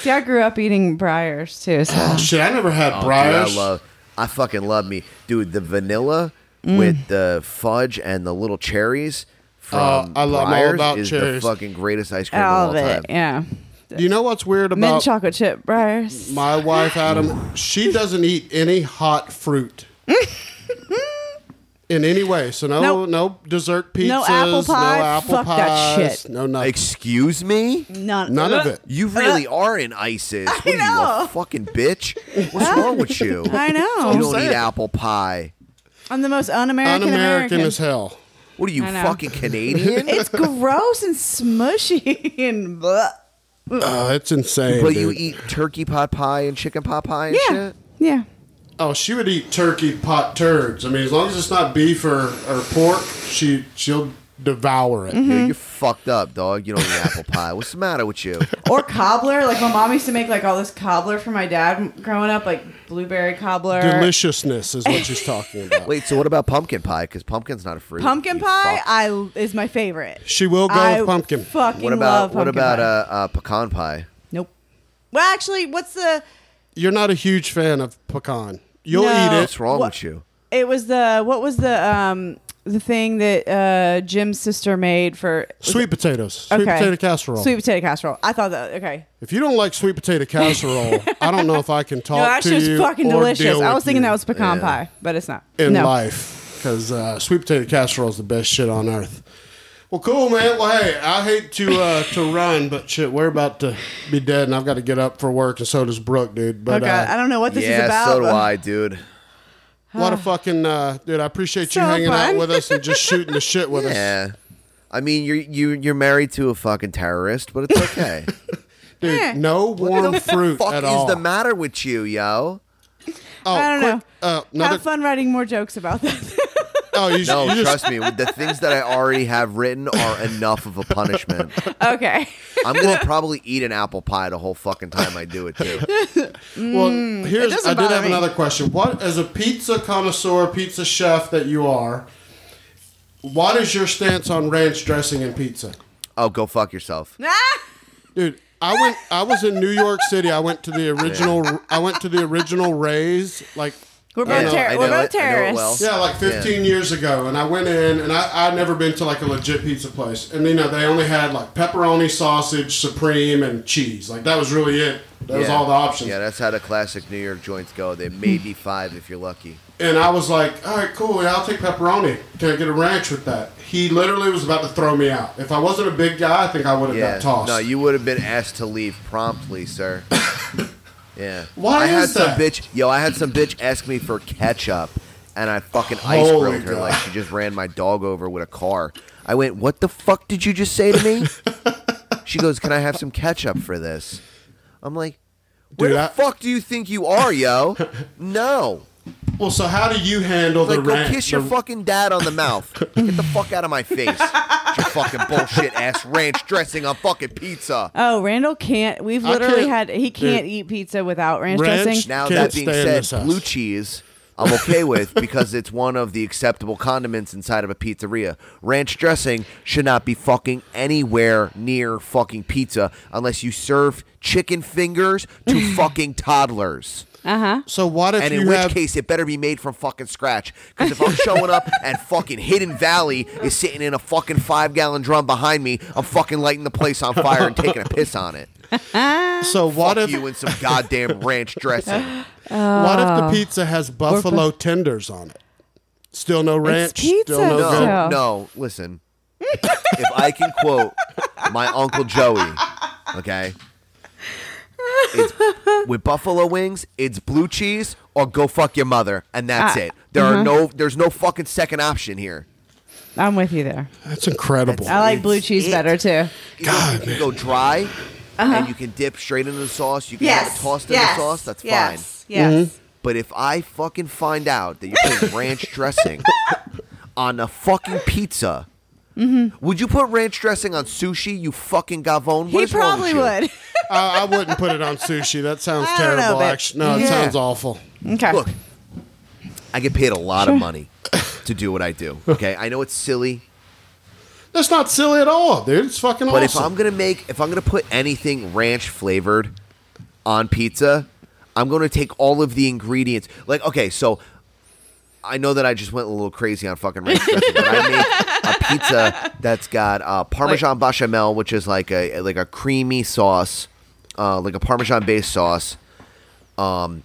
See, I grew up eating briars, too. So. Oh, shit, I never had oh, briars. Dude, I, love, I fucking love me. Dude, the vanilla mm. with the fudge and the little cherries from uh, I love briars all about is cherries. The fucking greatest ice cream all of all time. It, yeah. Do you know what's weird about... mint chocolate chip briars. My wife, Adam, she doesn't eat any hot fruit in any way. So no nope. no dessert pizzas, no apple pie, no apple fuck pies, that shit. No nothing. Excuse me? None, None of it. You really are in ISIS. I what know. Are you, a fucking bitch? What's wrong with you? I know. You don't eat apple pie. I'm the most un-American Un-American as hell. What are you, fucking Canadian? It's gross and smushy and blah. Oh, uh, it's insane. But dude. You eat turkey pot pie and chicken pot pie and yeah. shit? Yeah. Oh, she would eat turkey pot turds. I mean, as long as it's not beef or, or pork, she, she'll devour it. Mm-hmm. Dude, you're fucked up, dog. You don't eat apple pie. What's the matter with you? Or cobbler. Like, my mom used to make, like, all this cobbler for my dad growing up, like blueberry cobbler. Deliciousness is what she's talking about. Wait, so what about pumpkin pie? Because pumpkin's not a fruit. Pumpkin pie I is my favorite. She will go I with pumpkin. Fucking what about, love pumpkin What about uh, uh, pecan pie? Nope. Well, actually, what's the... You're not a huge fan of pecan. You'll no. eat it. What's wrong what, with you? It was the... What was the... um. The thing that uh, Jim's sister made for... Sweet potatoes. Sweet okay. potato casserole. Sweet potato casserole. I thought that... Okay. If you don't like sweet potato casserole, I don't know if I can talk no, actually to you. No, it's fucking delicious. I was thinking you. that was pecan yeah. pie, but it's not. In no. life. Because uh, sweet potato casserole is the best shit on earth. Well, cool, man. Well, hey, I hate to uh, to run, but shit, we're about to be dead, and I've got to get up for work, and so does Brooke, dude. But, okay. Uh, I don't know what this yeah, is about. Yeah, so do but... I, dude. A lot of fucking, uh, dude, I appreciate you so hanging fun. out with us and just shooting the shit with yeah. us. Yeah. I mean, you're, you, you're married to a fucking terrorist, but it's okay. Dude, yeah. no warm fruit at all. What the fuck is the matter with you, yo? Oh, I don't quick, know. Uh, another... Have fun writing more jokes about that. Oh, you should, no, you trust just... me. The things that I already have written are enough of a punishment. Okay. I'm going to probably eat an apple pie the whole fucking time I do it, too. Well, here's, I did have me. another question. What, as a pizza connoisseur, pizza chef that you are, what is your stance on ranch dressing in pizza? Oh, go fuck yourself. Dude, I went. I was in New York City. I went to the original, yeah. I went to the original Ray's, like... We're both, yeah, ter- we're both it, terrorists. Well. Yeah, like fifteen yeah. years ago. And I went in, and I, I'd never been to like a legit pizza place. And, you know, they only had like pepperoni, sausage, supreme, and cheese. Like, that was really it. That yeah. was all the options. Yeah, that's how the classic New York joints go. They may be five if you're lucky. And I was like, all right, cool. Yeah, I'll take pepperoni. Can I get a ranch with that? He literally was about to throw me out. If I wasn't a big guy, I think I would have yeah. got tossed. No, you would have been asked to leave promptly, sir. Yeah. Why I is had that? some bitch yo, I had some bitch ask me for ketchup and I fucking ice grilled her God. like she just ran my dog over with a car. I went, "What the fuck did you just say to me?" She goes, "Can I have some ketchup for this?" I'm like, Where Dude, the I- fuck do you think you are, yo? No. Well, so how do you handle like, the ranch? Like, go ran- kiss your the- fucking dad on the mouth. Get the fuck out of my face. Your fucking bullshit ass ranch dressing on fucking pizza. Oh, Randall can't. We've literally had. He can't dude. eat pizza without ranch, ranch dressing. Now, that being said, blue cheese I'm okay with because it's one of the acceptable condiments inside of a pizzeria. Ranch dressing should not be fucking anywhere near fucking pizza unless you serve chicken fingers to fucking toddlers. Uh-huh. So what if and you have... And in which have... case, it better be made from fucking scratch. Because if I'm showing up and fucking Hidden Valley is sitting in a fucking five-gallon drum behind me, I'm fucking lighting the place on fire and taking a piss on it. So what Fuck if... you in some goddamn ranch dressing. Oh. What if the pizza has buffalo bu- tenders on it? Still no ranch? It's pizza, still no, no, no, listen. If I can quote my Uncle Joey, okay... It's, with buffalo wings, it's blue cheese or go fuck your mother, and that's uh, it. There mm-hmm. are no, there's no fucking second option here. I'm with you there. That's incredible. That's, I like blue cheese it. better too. God, you, know, you go dry, uh-huh. and you can dip straight into the sauce. You can yes. have it tossed in yes. the sauce. That's yes. fine. Yes. Mm-hmm. But if I fucking find out that you're putting ranch dressing on a fucking pizza. Mm-hmm. Would you put ranch dressing on sushi, you fucking gavone? What he probably would. uh, I wouldn't put it on sushi. That sounds I terrible. Know, actually, no, yeah. It sounds awful. Okay. Look, I get paid a lot sure. of money to do what I do. Okay, I know it's silly. That's not silly at all, dude. It's fucking but awesome. But if I'm gonna make, if I'm gonna put anything ranch flavored on pizza, I'm gonna take all of the ingredients. Like, okay, so. I know that I just went a little crazy on fucking ranch dressing, but I made a pizza that's got uh, Parmesan like, bechamel, which is like a like a creamy sauce, uh, like a Parmesan-based sauce, um,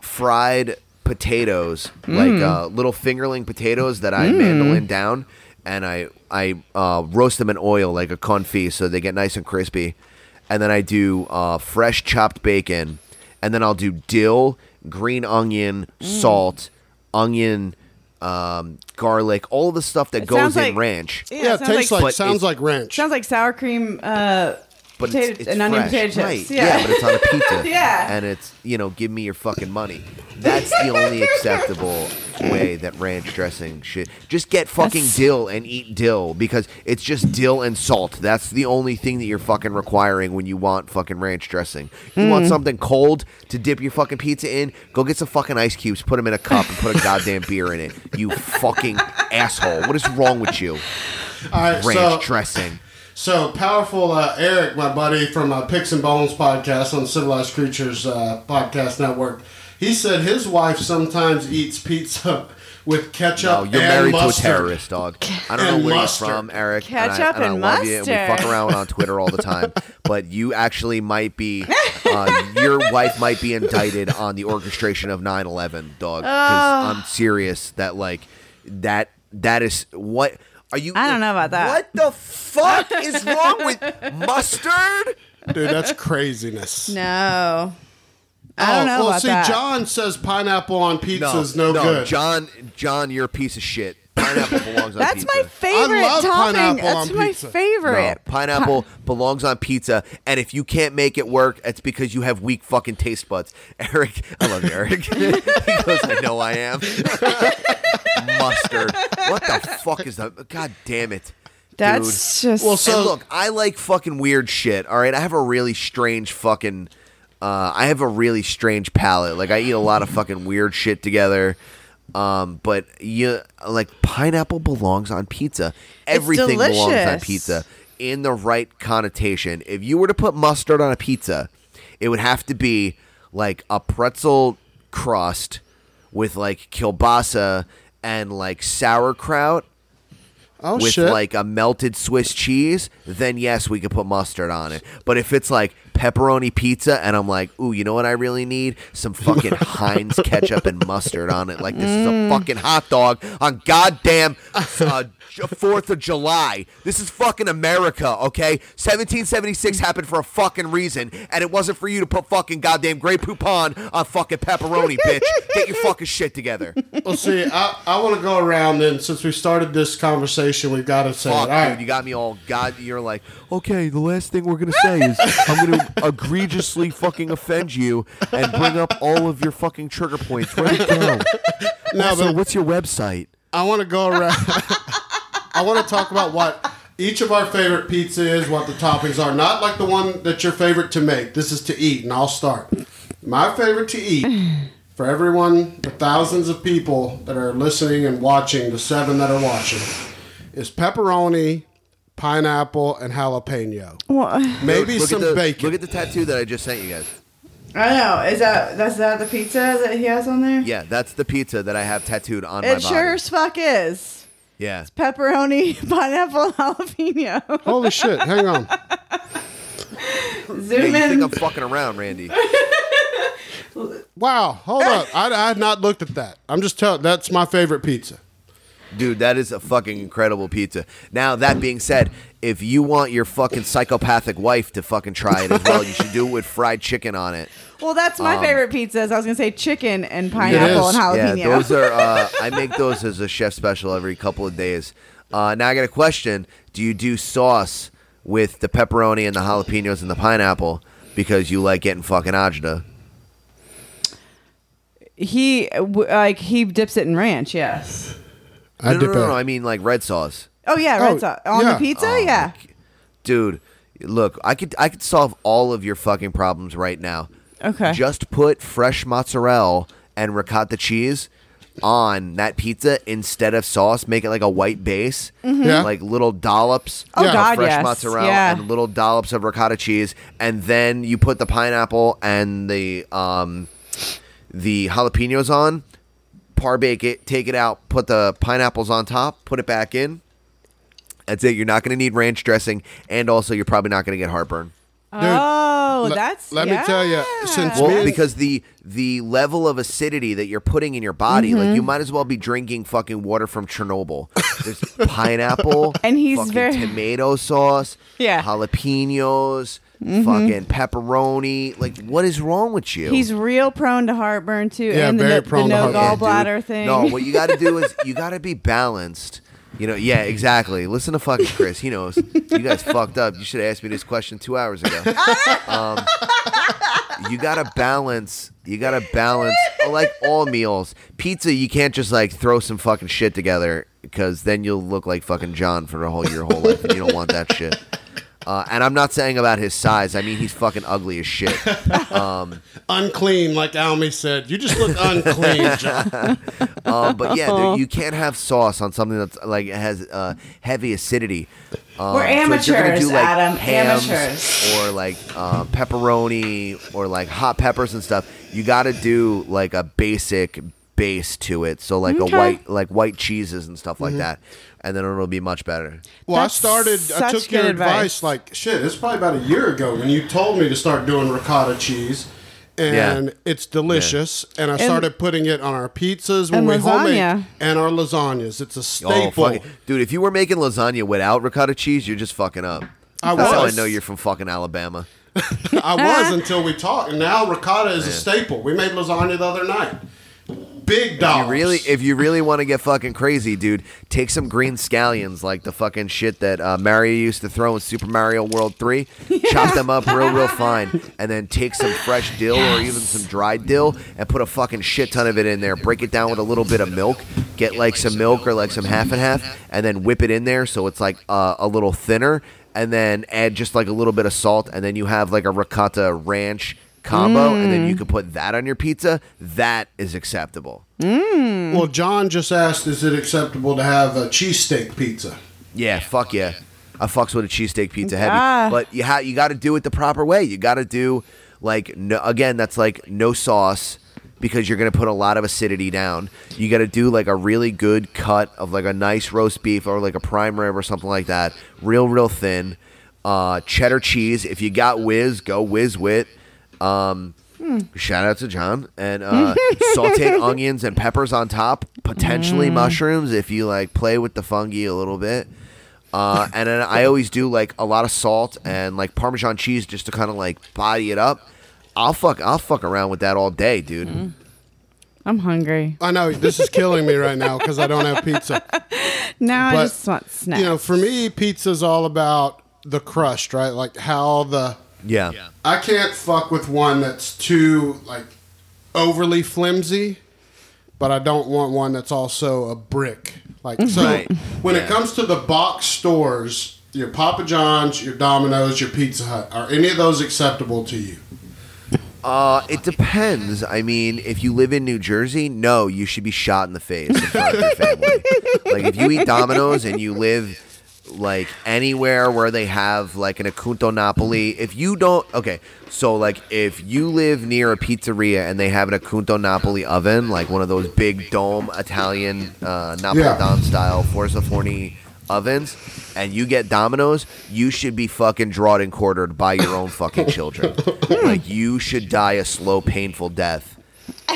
fried potatoes, mm. like uh, little fingerling potatoes that I mm. mandolin down, and I I uh, roast them in oil like a confit so they get nice and crispy, and then I do uh, fresh chopped bacon, and then I'll do dill, green onion, mm. salt. Onion, um, garlic, all the stuff that it goes in like, ranch. Yeah, yeah it tastes like, like sounds like ranch. Sounds like sour cream, uh, but potato, it's, it's and fresh. Onion potato chips. Right. Yeah. yeah, but it's on a pizza. yeah, and it's you know, give me your fucking money. That's the only acceptable way that ranch dressing should. Just get fucking That's... dill and eat dill because it's just dill and salt. That's the only thing that you're fucking requiring when you want fucking ranch dressing. You mm. want something cold to dip your fucking pizza in? Go get some fucking ice cubes, put them in a cup, and put a goddamn beer in it. You fucking asshole. What is wrong with you? All right, ranch so, dressing. So, powerful uh, Eric, my buddy from uh, Picks and Bones podcast on Civilized Creatures uh, podcast network. He said his wife sometimes eats pizza with ketchup and mustard. No, you're married mustard. to a terrorist, dog. I don't and know where mustard. you're from, Eric. Ketchup and, I, and, and I love mustard. You, and we fuck around on Twitter all the time. But you actually might be, uh, your wife might be indicted on the orchestration of nine eleven, dog. Because oh. I'm serious that, like, that that is what... Are you? I don't know about that. What the fuck is wrong with mustard? Dude, that's craziness. No. I don't oh, know well, about see, that. John says pineapple on pizza no, is no, no good. John, John, you're a piece of shit. Pineapple belongs on That's pizza. That's my favorite I love topping. Pineapple That's on my pizza. favorite. No, pineapple Pine- belongs on pizza, and if you can't make it work, it's because you have weak fucking taste buds. Eric, I love you, Eric. He goes, I know I am. Mustard. What the fuck is that? God damn it. That's dude. just... Well, so- and look, I like fucking weird shit, all right? I have a really strange fucking... Uh, I have a really strange palate. Like, I eat a lot of fucking weird shit together. Um, but, you like, pineapple belongs on pizza. Everything belongs on pizza in the right connotation. If you were to put mustard on a pizza, it would have to be, like, a pretzel crust with, like, kielbasa and, like, sauerkraut. Oh, with shit. like a melted Swiss cheese, then yes, we could put mustard on it. But if it's like pepperoni pizza, and I'm like, ooh, you know what I really need? Some fucking Heinz ketchup and mustard on it. Like this mm. is a fucking hot dog on goddamn uh, Fourth of July. This is fucking America, okay? seventeen seventy-six happened for a fucking reason, and it wasn't for you to put fucking goddamn Grey Poupon on fucking pepperoni, bitch. Get your fucking shit together. Well, see, I, I want to go around, and since we started this conversation, we've got to say, fuck, right. dude, you got me all. God, you're like, okay, the last thing we're gonna say is I'm gonna egregiously fucking offend you and bring up all of your fucking trigger points right now. No, also, but what's your website? I want to go around. I want to talk about what each of our favorite pizza is, what the toppings are, not like the one that's your favorite to make. This is to eat, and I'll start. My favorite to eat. For everyone, the thousands of people that are listening and watching, the seven that are watching. Is pepperoni, pineapple, and jalapeno. What? Maybe look, look some the, bacon. Look at the tattoo that I just sent you guys. I know. Is that that's that the pizza that he has on there? Yeah, that's the pizza that I have tattooed on it my body. It sure as fuck is. Yeah. It's pepperoni, pineapple, and jalapeno. Holy shit! Hang on. Zoom yeah, in. You think I'm fucking around, Randy? Wow. Hold up. I, I had not looked at that. I'm just telling. That's my favorite pizza. Dude, that is a fucking incredible pizza. Now, that being said, if you want your fucking psychopathic wife to fucking try it as well, you should do it with fried chicken on it. Well, that's my um, favorite pizza. Is I was going to say chicken and pineapple and jalapeno. Yeah, those are, uh, I make those as a chef special every couple of days. Uh, now I got a question. Do you do sauce with the pepperoni and the jalapenos and the pineapple because you like getting fucking agita? He, like, he dips it in ranch, yes. No, I no, no, no, no, I mean like red sauce. Oh yeah, red oh, sauce on yeah. the pizza. Oh, yeah, dude, look, I could I could solve all of your fucking problems right now. Okay, just put fresh mozzarella and ricotta cheese on that pizza instead of sauce. Make it like a white base, mm-hmm. yeah. like little dollops oh, of God, fresh yes. mozzarella yeah. and little dollops of ricotta cheese, and then you put the pineapple and the um the jalapenos on. Par bake it, take it out, put the pineapples on top, put it back in. That's it. You're not going to need ranch dressing, and also you're probably not going to get heartburn. Dude, oh, l- that's let yeah. me tell you, since well, because the the level of acidity that you're putting in your body, mm-hmm. like you might as well be drinking fucking water from Chernobyl. There's pineapple, and he's fucking very tomato sauce, yeah, jalapenos. Mm-hmm. Fucking pepperoni. Like, what is wrong with you? He's real prone to heartburn, too. Yeah, and very the, prone the no to gallbladder yeah, thing. No, what you got to do is you got to be balanced. You know, yeah, exactly. Listen to fucking Chris. He knows. You guys fucked up. You should have asked me this question two hours ago. Um, you got to balance. You got to balance, like, all meals. Pizza, you can't just, like, throw some fucking shit together because then you'll look like fucking John for the whole your whole life, and you don't want that shit. Uh, and I'm not saying about his size. I mean, he's fucking ugly as shit. Um, unclean, like Almy said. You just look unclean, John. uh, but yeah, there, you can't have sauce on something that's like has uh, heavy acidity. Uh, We're amateurs, so if you're gonna do, like, Adam. Hams amateurs. Or like uh, pepperoni or like hot peppers and stuff. You got to do like a basic base to it. So like okay. a white, like white cheeses and stuff mm-hmm. like that. And then it'll be much better. Well, That's I started, I took your advice. advice like, shit, it's probably about a year ago when you told me to start doing ricotta cheese. And yeah. it's delicious. Yeah. And I and, started putting it on our pizzas when we homemade. And our lasagnas. It's a staple. Oh, dude, if you were making lasagna without ricotta cheese, you're just fucking up. I That's was. how I know you're from fucking Alabama. I was until we talked. And now ricotta is yeah. a staple. We made lasagna the other night. Big dollars. If you really, if you really want to get fucking crazy, dude, take some green scallions like the fucking shit that uh, Mario used to throw in Super Mario World three. Yeah. Chop them up real, real fine. And then take some fresh dill yes. or even some dried dill and put a fucking shit ton of it in there. Break it down with a little bit of milk. Get like some milk or like some half and half and then whip it in there so it's like uh, a little thinner. And then add just like a little bit of salt and then you have like a ricotta ranch combo, mm. and then you can put that on your pizza. That is acceptable. Mm. Well, John just asked, is it acceptable to have a cheesesteak pizza? Yeah, fuck yeah. I fucks with a cheesesteak pizza heavy. Ah. But you ha- you got to do it the proper way. You got to do, like, no- again, that's like no sauce because you're going to put a lot of acidity down. You got to do, like, a really good cut of, like, a nice roast beef or, like, a prime rib or something like that. Real, real thin. Uh, cheddar cheese. If you got whiz, go whiz with. Um, hmm. Shout out to John. And uh, sauteed onions and peppers on top. Potentially mm. mushrooms if you like play with the fungi a little bit. uh, And then I always do like a lot of salt and like Parmesan cheese just to kind of like body it up. I'll fuck I'll fuck around with that all day, dude. mm. I'm hungry. I know. This is killing me right now because I don't have pizza. Now but, I just want snacks. You know, for me, pizza's all about the crust, right? Like how the Yeah. yeah. I can't fuck with one that's too, like, overly flimsy, but I don't want one that's also a brick. Like, so right. when yeah. it comes to the box stores, your Papa John's, your Domino's, your Pizza Hut, are any of those acceptable to you? Uh, it depends. I mean, if you live in New Jersey, no, you should be shot in the face in front of your family. Like, if you eat Domino's and you live like anywhere where they have like an accuntonapoli. If you don't, okay, so like if you live near a pizzeria and they have an accuntonapoli oven, like one of those big dome Italian uh, Napolitan yeah. style Forza Forni ovens, and you get Domino's, you should be fucking drawn and quartered by your own fucking children. Like you should die a slow, painful death.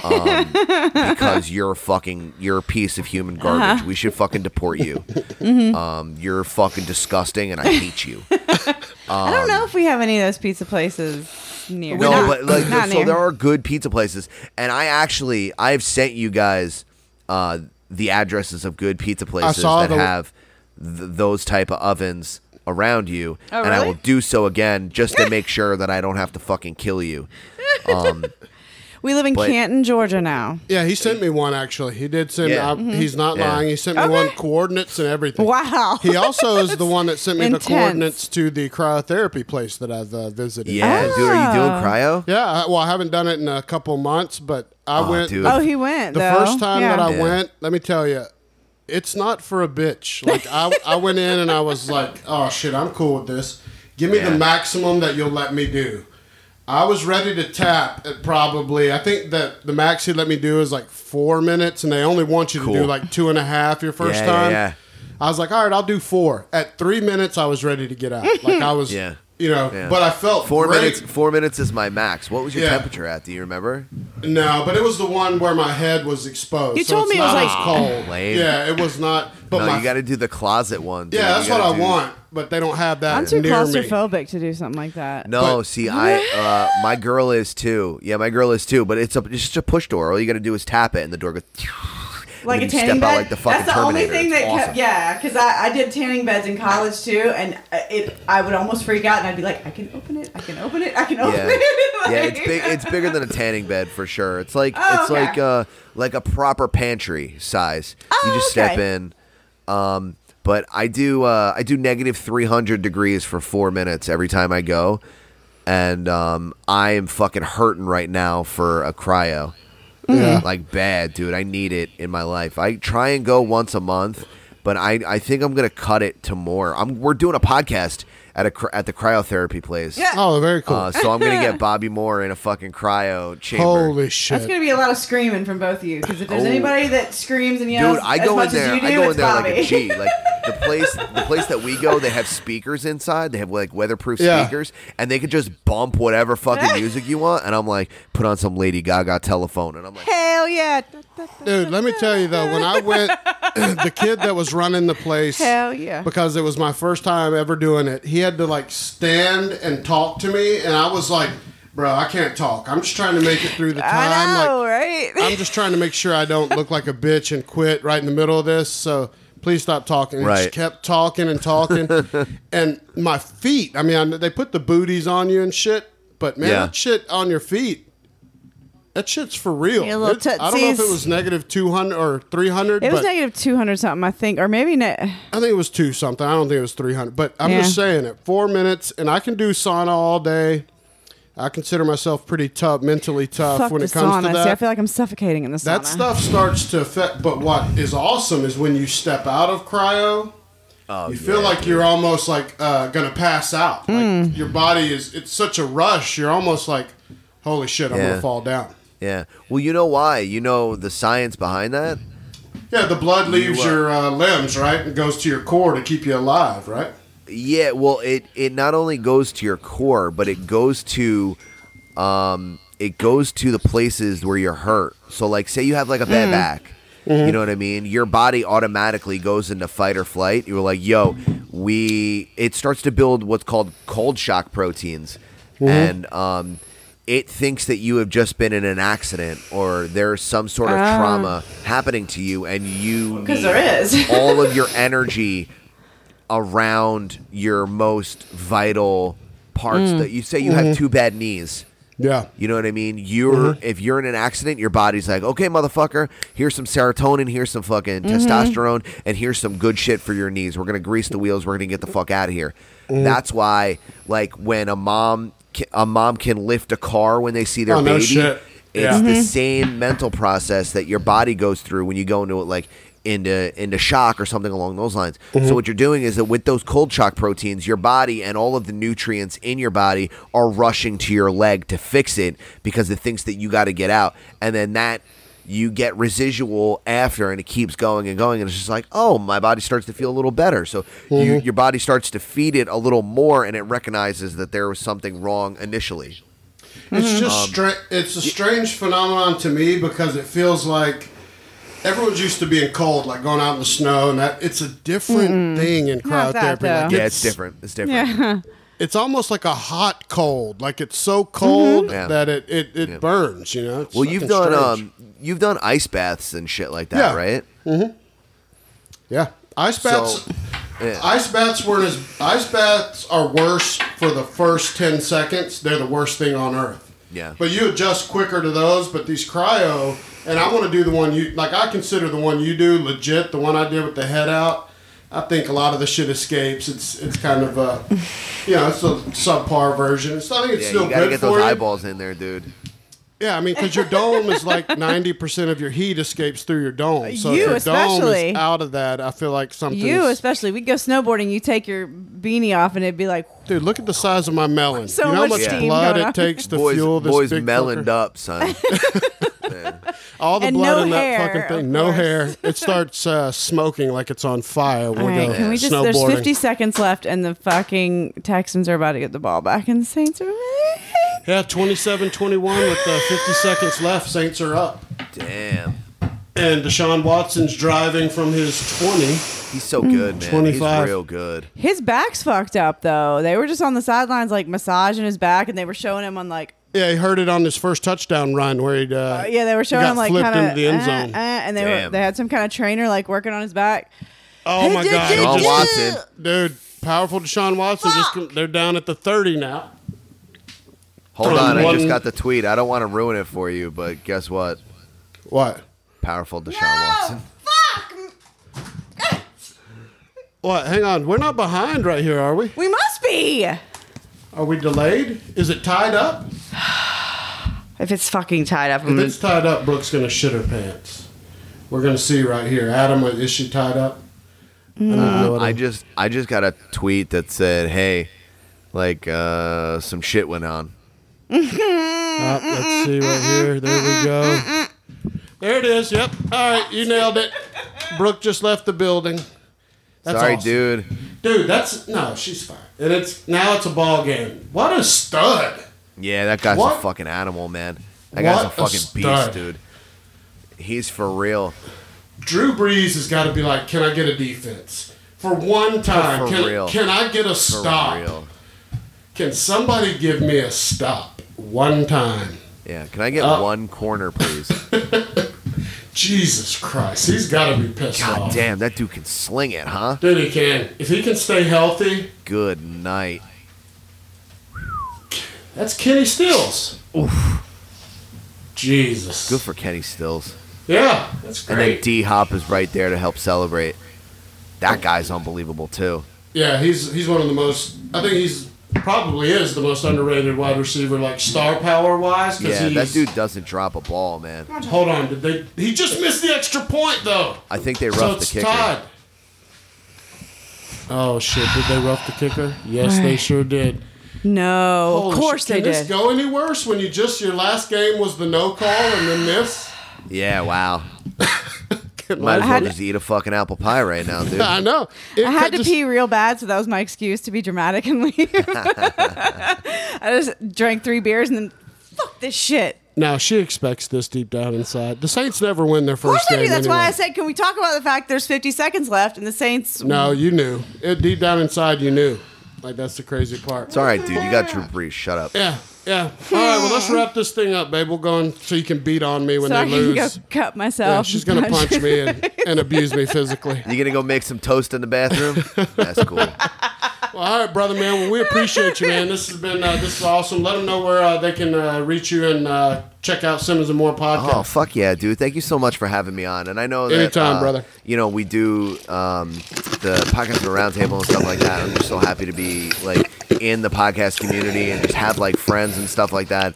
Um, because you're fucking, you're a piece of human garbage. Uh-huh. We should fucking deport you. Mm-hmm. Um, you're fucking disgusting, and I hate you. Um, I don't know if we have any of those pizza places near. No, not, but like, so near. There are good pizza places, and I actually, I've sent you guys uh, the addresses of good pizza places that the... have th- those type of ovens around you, oh, and really? I will do so again just to make sure that I don't have to fucking kill you. Um. We live in but, Canton, Georgia now. Yeah, he sent me one, actually. He did send yeah. me. Mm-hmm. He's not yeah. lying. He sent me okay. one, coordinates and everything. Wow. He also is the one that sent me intense. The coordinates to the cryotherapy place that I've uh, visited. Yeah, oh. dude, are you doing cryo? Yeah, I, well, I haven't done it in a couple months, but I oh, went. Dude. Oh, he went, The though. first time yeah. that I yeah. went, let me tell you, it's not for a bitch. Like, I, I went in and I was like, oh, shit, I'm cool with this. Give me yeah. the maximum that you'll let me do. I was ready to tap at probably, I think that the max he let me do is like four minutes, and they only want you to cool. do like two and a half your first yeah, time. Yeah, yeah. I was like, all right, I'll do four. At three minutes, I was ready to get out. Like I was, yeah. you know, yeah. but I felt four great. minutes. Four minutes is my max. What was your yeah. temperature at? Do you remember? No, but it was the one where my head was exposed. You so told me it was like cold. Lame. Yeah, it was not. But no, my, you got to do the closet one. Dude. Yeah, that's what I do. want. But they don't have that. I'm too near claustrophobic me. to do something like that. No, but, see, I uh, my girl is too. Yeah, my girl is too. But it's, a, it's just a push door. All you got to do is tap it, and the door goes. Like a tanning bed. Like the fucking That's the Terminator. Only thing that awesome. kept. Yeah, because I, I did tanning beds in college too, and it I would almost freak out, and I'd be like, I can open it, I can open it, I can open yeah. it. Like, yeah, it's big. It's bigger than a tanning bed for sure. It's like oh, it's okay. like uh like a proper pantry size. Oh, you just okay. step in. Um. But I do uh, I do negative three hundred degrees for four minutes every time I go. And um, I am fucking hurting right now for a cryo. Yeah. Like bad, dude. I need it in my life. I try and go once a month, but I, I think I'm going to cut it to more. I'm, we're doing a podcast at a at the cryotherapy place. Yeah. Oh, very cool. Uh, so I'm going to get Bobby Moore in a fucking cryo chamber. Holy shit. That's going to be a lot of screaming from both of you, because if there's oh. anybody that screams and yells Dude, I as go much in there, as you do, I go in there Bobby. Like a G. Like the place the place that we go, they have speakers inside. They have like weatherproof yeah. speakers, and they could just bump whatever fucking music you want, and I'm like, put on some Lady Gaga Telephone, and I'm like, hell yeah. Dude, let me tell you though, when I went, the kid that was running the place, hell yeah, because it was my first time ever doing it, he had to like stand and talk to me, and I was like, bro, I can't talk. I'm just trying to make it through the time. I know, like, right? I'm just trying to make sure I don't look like a bitch and quit right in the middle of this, so please stop talking. And right. Just kept talking and talking. And my feet, I mean, they put the booties on you and shit, but man, yeah. that shit on your feet, that shit's for real. It, I don't know if it was negative two hundred or three hundred. It was negative two hundred something, I think, or maybe not. Ne- I think it was two something. I don't think it was three hundred, but I'm yeah. just saying it. Four minutes, and I can do sauna all day. I consider myself pretty tough, mentally tough Fuck when it comes sauna. to that. See, I feel like I'm suffocating in the sauna. That stuff starts to affect, but what is awesome is when you step out of cryo, oh, you feel yeah, like dude. you're almost like uh, going to pass out. Mm. Like your body is, it's such a rush. You're almost like, holy shit, I'm yeah. going to fall down. Yeah. Well, you know why? You know the science behind that? Yeah, the blood leaves you, uh, your uh, limbs, right? And goes to your core to keep you alive, right? Yeah, well, it, it not only goes to your core, but it goes to um, it goes to the places where you're hurt. So, like, say you have, like, a bad mm. back. Mm-hmm. You know what I mean? Your body automatically goes into fight or flight. You're like, yo, we... It starts to build what's called cold shock proteins. Mm-hmm. And... Um, it thinks that you have just been in an accident or there's some sort of uh, trauma happening to you, and you need there is. all of your energy around your most vital parts. Mm. That you say you mm-hmm. have two bad knees. Yeah. You know what I mean? You're mm-hmm. if you're in an accident, your body's like, okay, motherfucker, here's some serotonin, here's some fucking mm-hmm. testosterone, and here's some good shit for your knees. We're going to grease the wheels. We're going to get the fuck out of here. Mm. That's why, like, when a mom... a mom can lift a car when they see their oh, baby. No shit. It's yeah. mm-hmm. the same mental process that your body goes through when you go into it. Like, into into shock or something along those lines. Mm-hmm. So what you're doing is that with those cold shock proteins, your body and all of the nutrients in your body are rushing to your leg to fix it because it thinks that you got to get out. And then that you get residual after, and it keeps going and going, and it's just like, oh, my body starts to feel a little better. So mm-hmm. you, your body starts to feed it a little more, and it recognizes that there was something wrong initially. Mm-hmm. It's just stra- it's a strange phenomenon to me because it feels like everyone's used to being cold, like going out in the snow, and that it's a different mm-hmm. thing in crowd therapy. Like, yeah, it's, it's different. It's different. Yeah. It's almost like a hot cold. Like it's so cold mm-hmm. yeah. that it, it, it yeah. burns, you know? It's well, you've done um, you've done ice baths and shit like that, yeah. right? Mm-hmm. Yeah. Ice baths so, yeah. Ice baths weren't as ice baths are worse for the first ten seconds. They're the worst thing on earth. Yeah. But you adjust quicker to those, but these cryo, and I want to do the one you like I consider the one you do legit, the one I did with the head out. I think a lot of the shit escapes. It's it's kind of a, you know, it's a subpar version. It's, I think it's yeah, still good for you. You gotta get those you. eyeballs in there, dude. Yeah, I mean, because your dome is like ninety percent of your heat escapes through your dome. So you if your especially. dome is out of that, I feel like something. You especially. We'd go snowboarding, you take your beanie off, and it'd be like... Dude, look at the size of my melon. So you know how much yeah. blood it takes to boys, fuel this boys big meloned fucker? up, son. All the and blood no in hair, that fucking thing. No hair. It starts uh, smoking like it's on fire. We're right, can we just, snowboarding. There's fifty seconds left, and the fucking Texans are about to get the ball back, and the Saints are ready. Yeah, twenty-seven twenty-one with uh, fifty seconds left. Saints are up. Damn. And Deshaun Watson's driving from his twenty. He's so good, man. twenty-five. He's real good. His back's fucked up, though. They were just on the sidelines, like, massaging his back, and they were showing him on, like... Yeah, he heard it on his first touchdown run where he'd... Uh, uh, yeah, they were showing him, like, kind of... flipped into the end zone. Uh, uh, and they, were, they had some kind of trainer, like, working on his back. Oh, hey, my God. Deshaun Watson. Dude, powerful Deshaun Watson. Just, they're down at the thirty now. Hold on, I just got the tweet. I don't want to ruin it for you, but guess what? What? Powerful Deshaun no, Watson. Fuck! What? Hang on. We're not behind right here, are we? We must be. Are we delayed? Is it tied up? If it's fucking tied up, I'm if it's tied up, Brooke's gonna shit her pants. We're gonna see right here. Adam, is she tied up? Mm. Uh, I just, I just got a tweet that said, "Hey, like uh, some shit went on." Oh, let's see right here. There we go. There it is. Yep. All right. You nailed it. Brooke just left the building. That's Sorry, awesome. dude. Dude, that's... No, she's fine. And it's now it's a ball game. What a stud. Yeah, that guy's what? a fucking animal, man. That what guy's a fucking a beast, dude. He's for real. Drew Brees has got to be like, can I get a defense? For one time. For can, real. Can I get a for stop? Real. Can somebody give me a stop? One time. Yeah, can I get uh, one corner, please? Jesus Christ, he's got to be pissed God off. God damn, that dude can sling it, huh? Dude, he can. If he can stay healthy. Good night. That's Kenny Stills. Oof. Jesus. Good for Kenny Stills. Yeah, that's great. And then D-Hop is right there to help celebrate. That guy's unbelievable, too. Yeah, he's he's one of the most, I think he's, probably is the most underrated wide receiver, like star power wise. Yeah, that dude doesn't drop a ball, man. Hold on, did they? He just missed the extra point, though. I think they roughed so it's the kicker. Tied. Oh shit! Did they rough the kicker? Yes, right. They sure did. No, Holy of course shit. They did. Can this go any worse when you just your last game was the no call and then this? Yeah, wow. Might as well just eat a fucking apple pie right now, dude. I know. It I had to just... pee real bad, so that was my excuse to be dramatic and leave. I just drank three beers and then, fuck this shit. Now, she expects this deep down inside. The Saints never win their first game. Of course I do. That's anyway. why I said, can we talk about the fact there's fifty seconds left and the Saints... No, you knew. It, deep down inside, you knew. Like, that's the crazy part. It's all right, dude. You got Drew Brees. Shut up. Yeah. Yeah. All right, well, let's wrap this thing up, babe. We'll go on so you can beat on me when so they I lose. I can go cut myself. Yeah, she's going to punch me and, and abuse me physically. You going to go make some toast in the bathroom? That's cool. Well, all right, brother, man. Well, we appreciate you, man. This has been uh, this is awesome. Let them know where uh, they can uh, reach you and uh, check out Simmons and More podcast. Oh, fuck yeah, dude. Thank you so much for having me on. And I know that, Anytime, uh, brother. you know, we do um, the podcast and the roundtable and stuff like that. I'm just so happy to be, like, in the podcast community and just have, like, friends and stuff like that.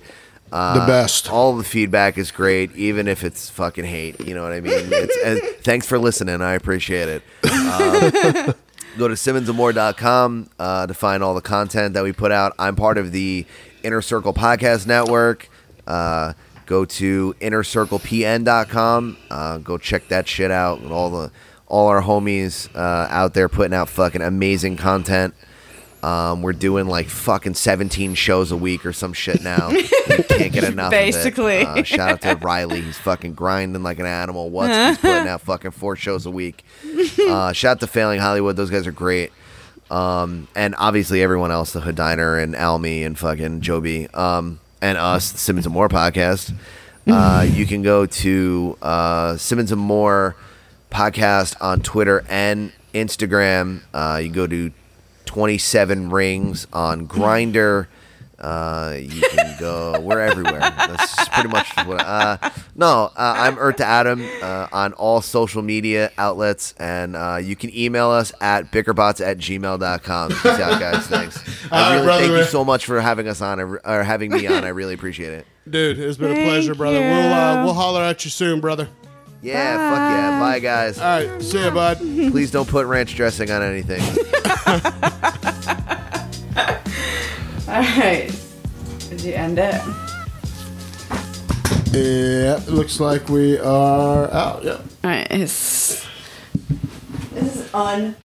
Uh, the best. All the feedback is great, even if it's fucking hate. You know what I mean? It's, uh, thanks for listening. I appreciate it. Um, go to simmons and more dot com uh, to find all the content that we put out. I'm part of the Inner Circle Podcast Network. Uh, go to inner circle p n dot com. Uh, go check that shit out. And all the all our homies uh, out there putting out fucking amazing content. Um, we're doing like fucking seventeen shows a week or some shit now. Can't get enough basically of it. Uh, shout out to Riley. He's fucking grinding like an animal. What's he's putting out fucking four shows a week. Uh, shout out to Failing Hollywood. Those guys are great. Um, and obviously everyone else, the Hood Diner and Almy and fucking Joby um, and us, the Simmons and More podcast. Uh, you can go to uh, Simmons and More podcast on Twitter and Instagram. Uh, you go to twenty-seven Rings on Grindr. Uh, you can go. We're everywhere. That's pretty much what. I, uh, no, uh, I'm Earth to Adam uh, on all social media outlets, and uh, you can email us at bickerbots at gmail dot com. Peace out, guys. Thanks. I really, brother, thank you so much for having us on, or, or having me on. I really appreciate it, dude. It's been thank a pleasure, brother. You. We'll uh, we'll holler at you soon, brother. Yeah, bye. Fuck yeah. Bye, guys. All right, see ya, bud. Please don't put ranch dressing on anything. All right. Did you end it? Yeah, it looks like we are out. Yeah. All right. It's... This is on...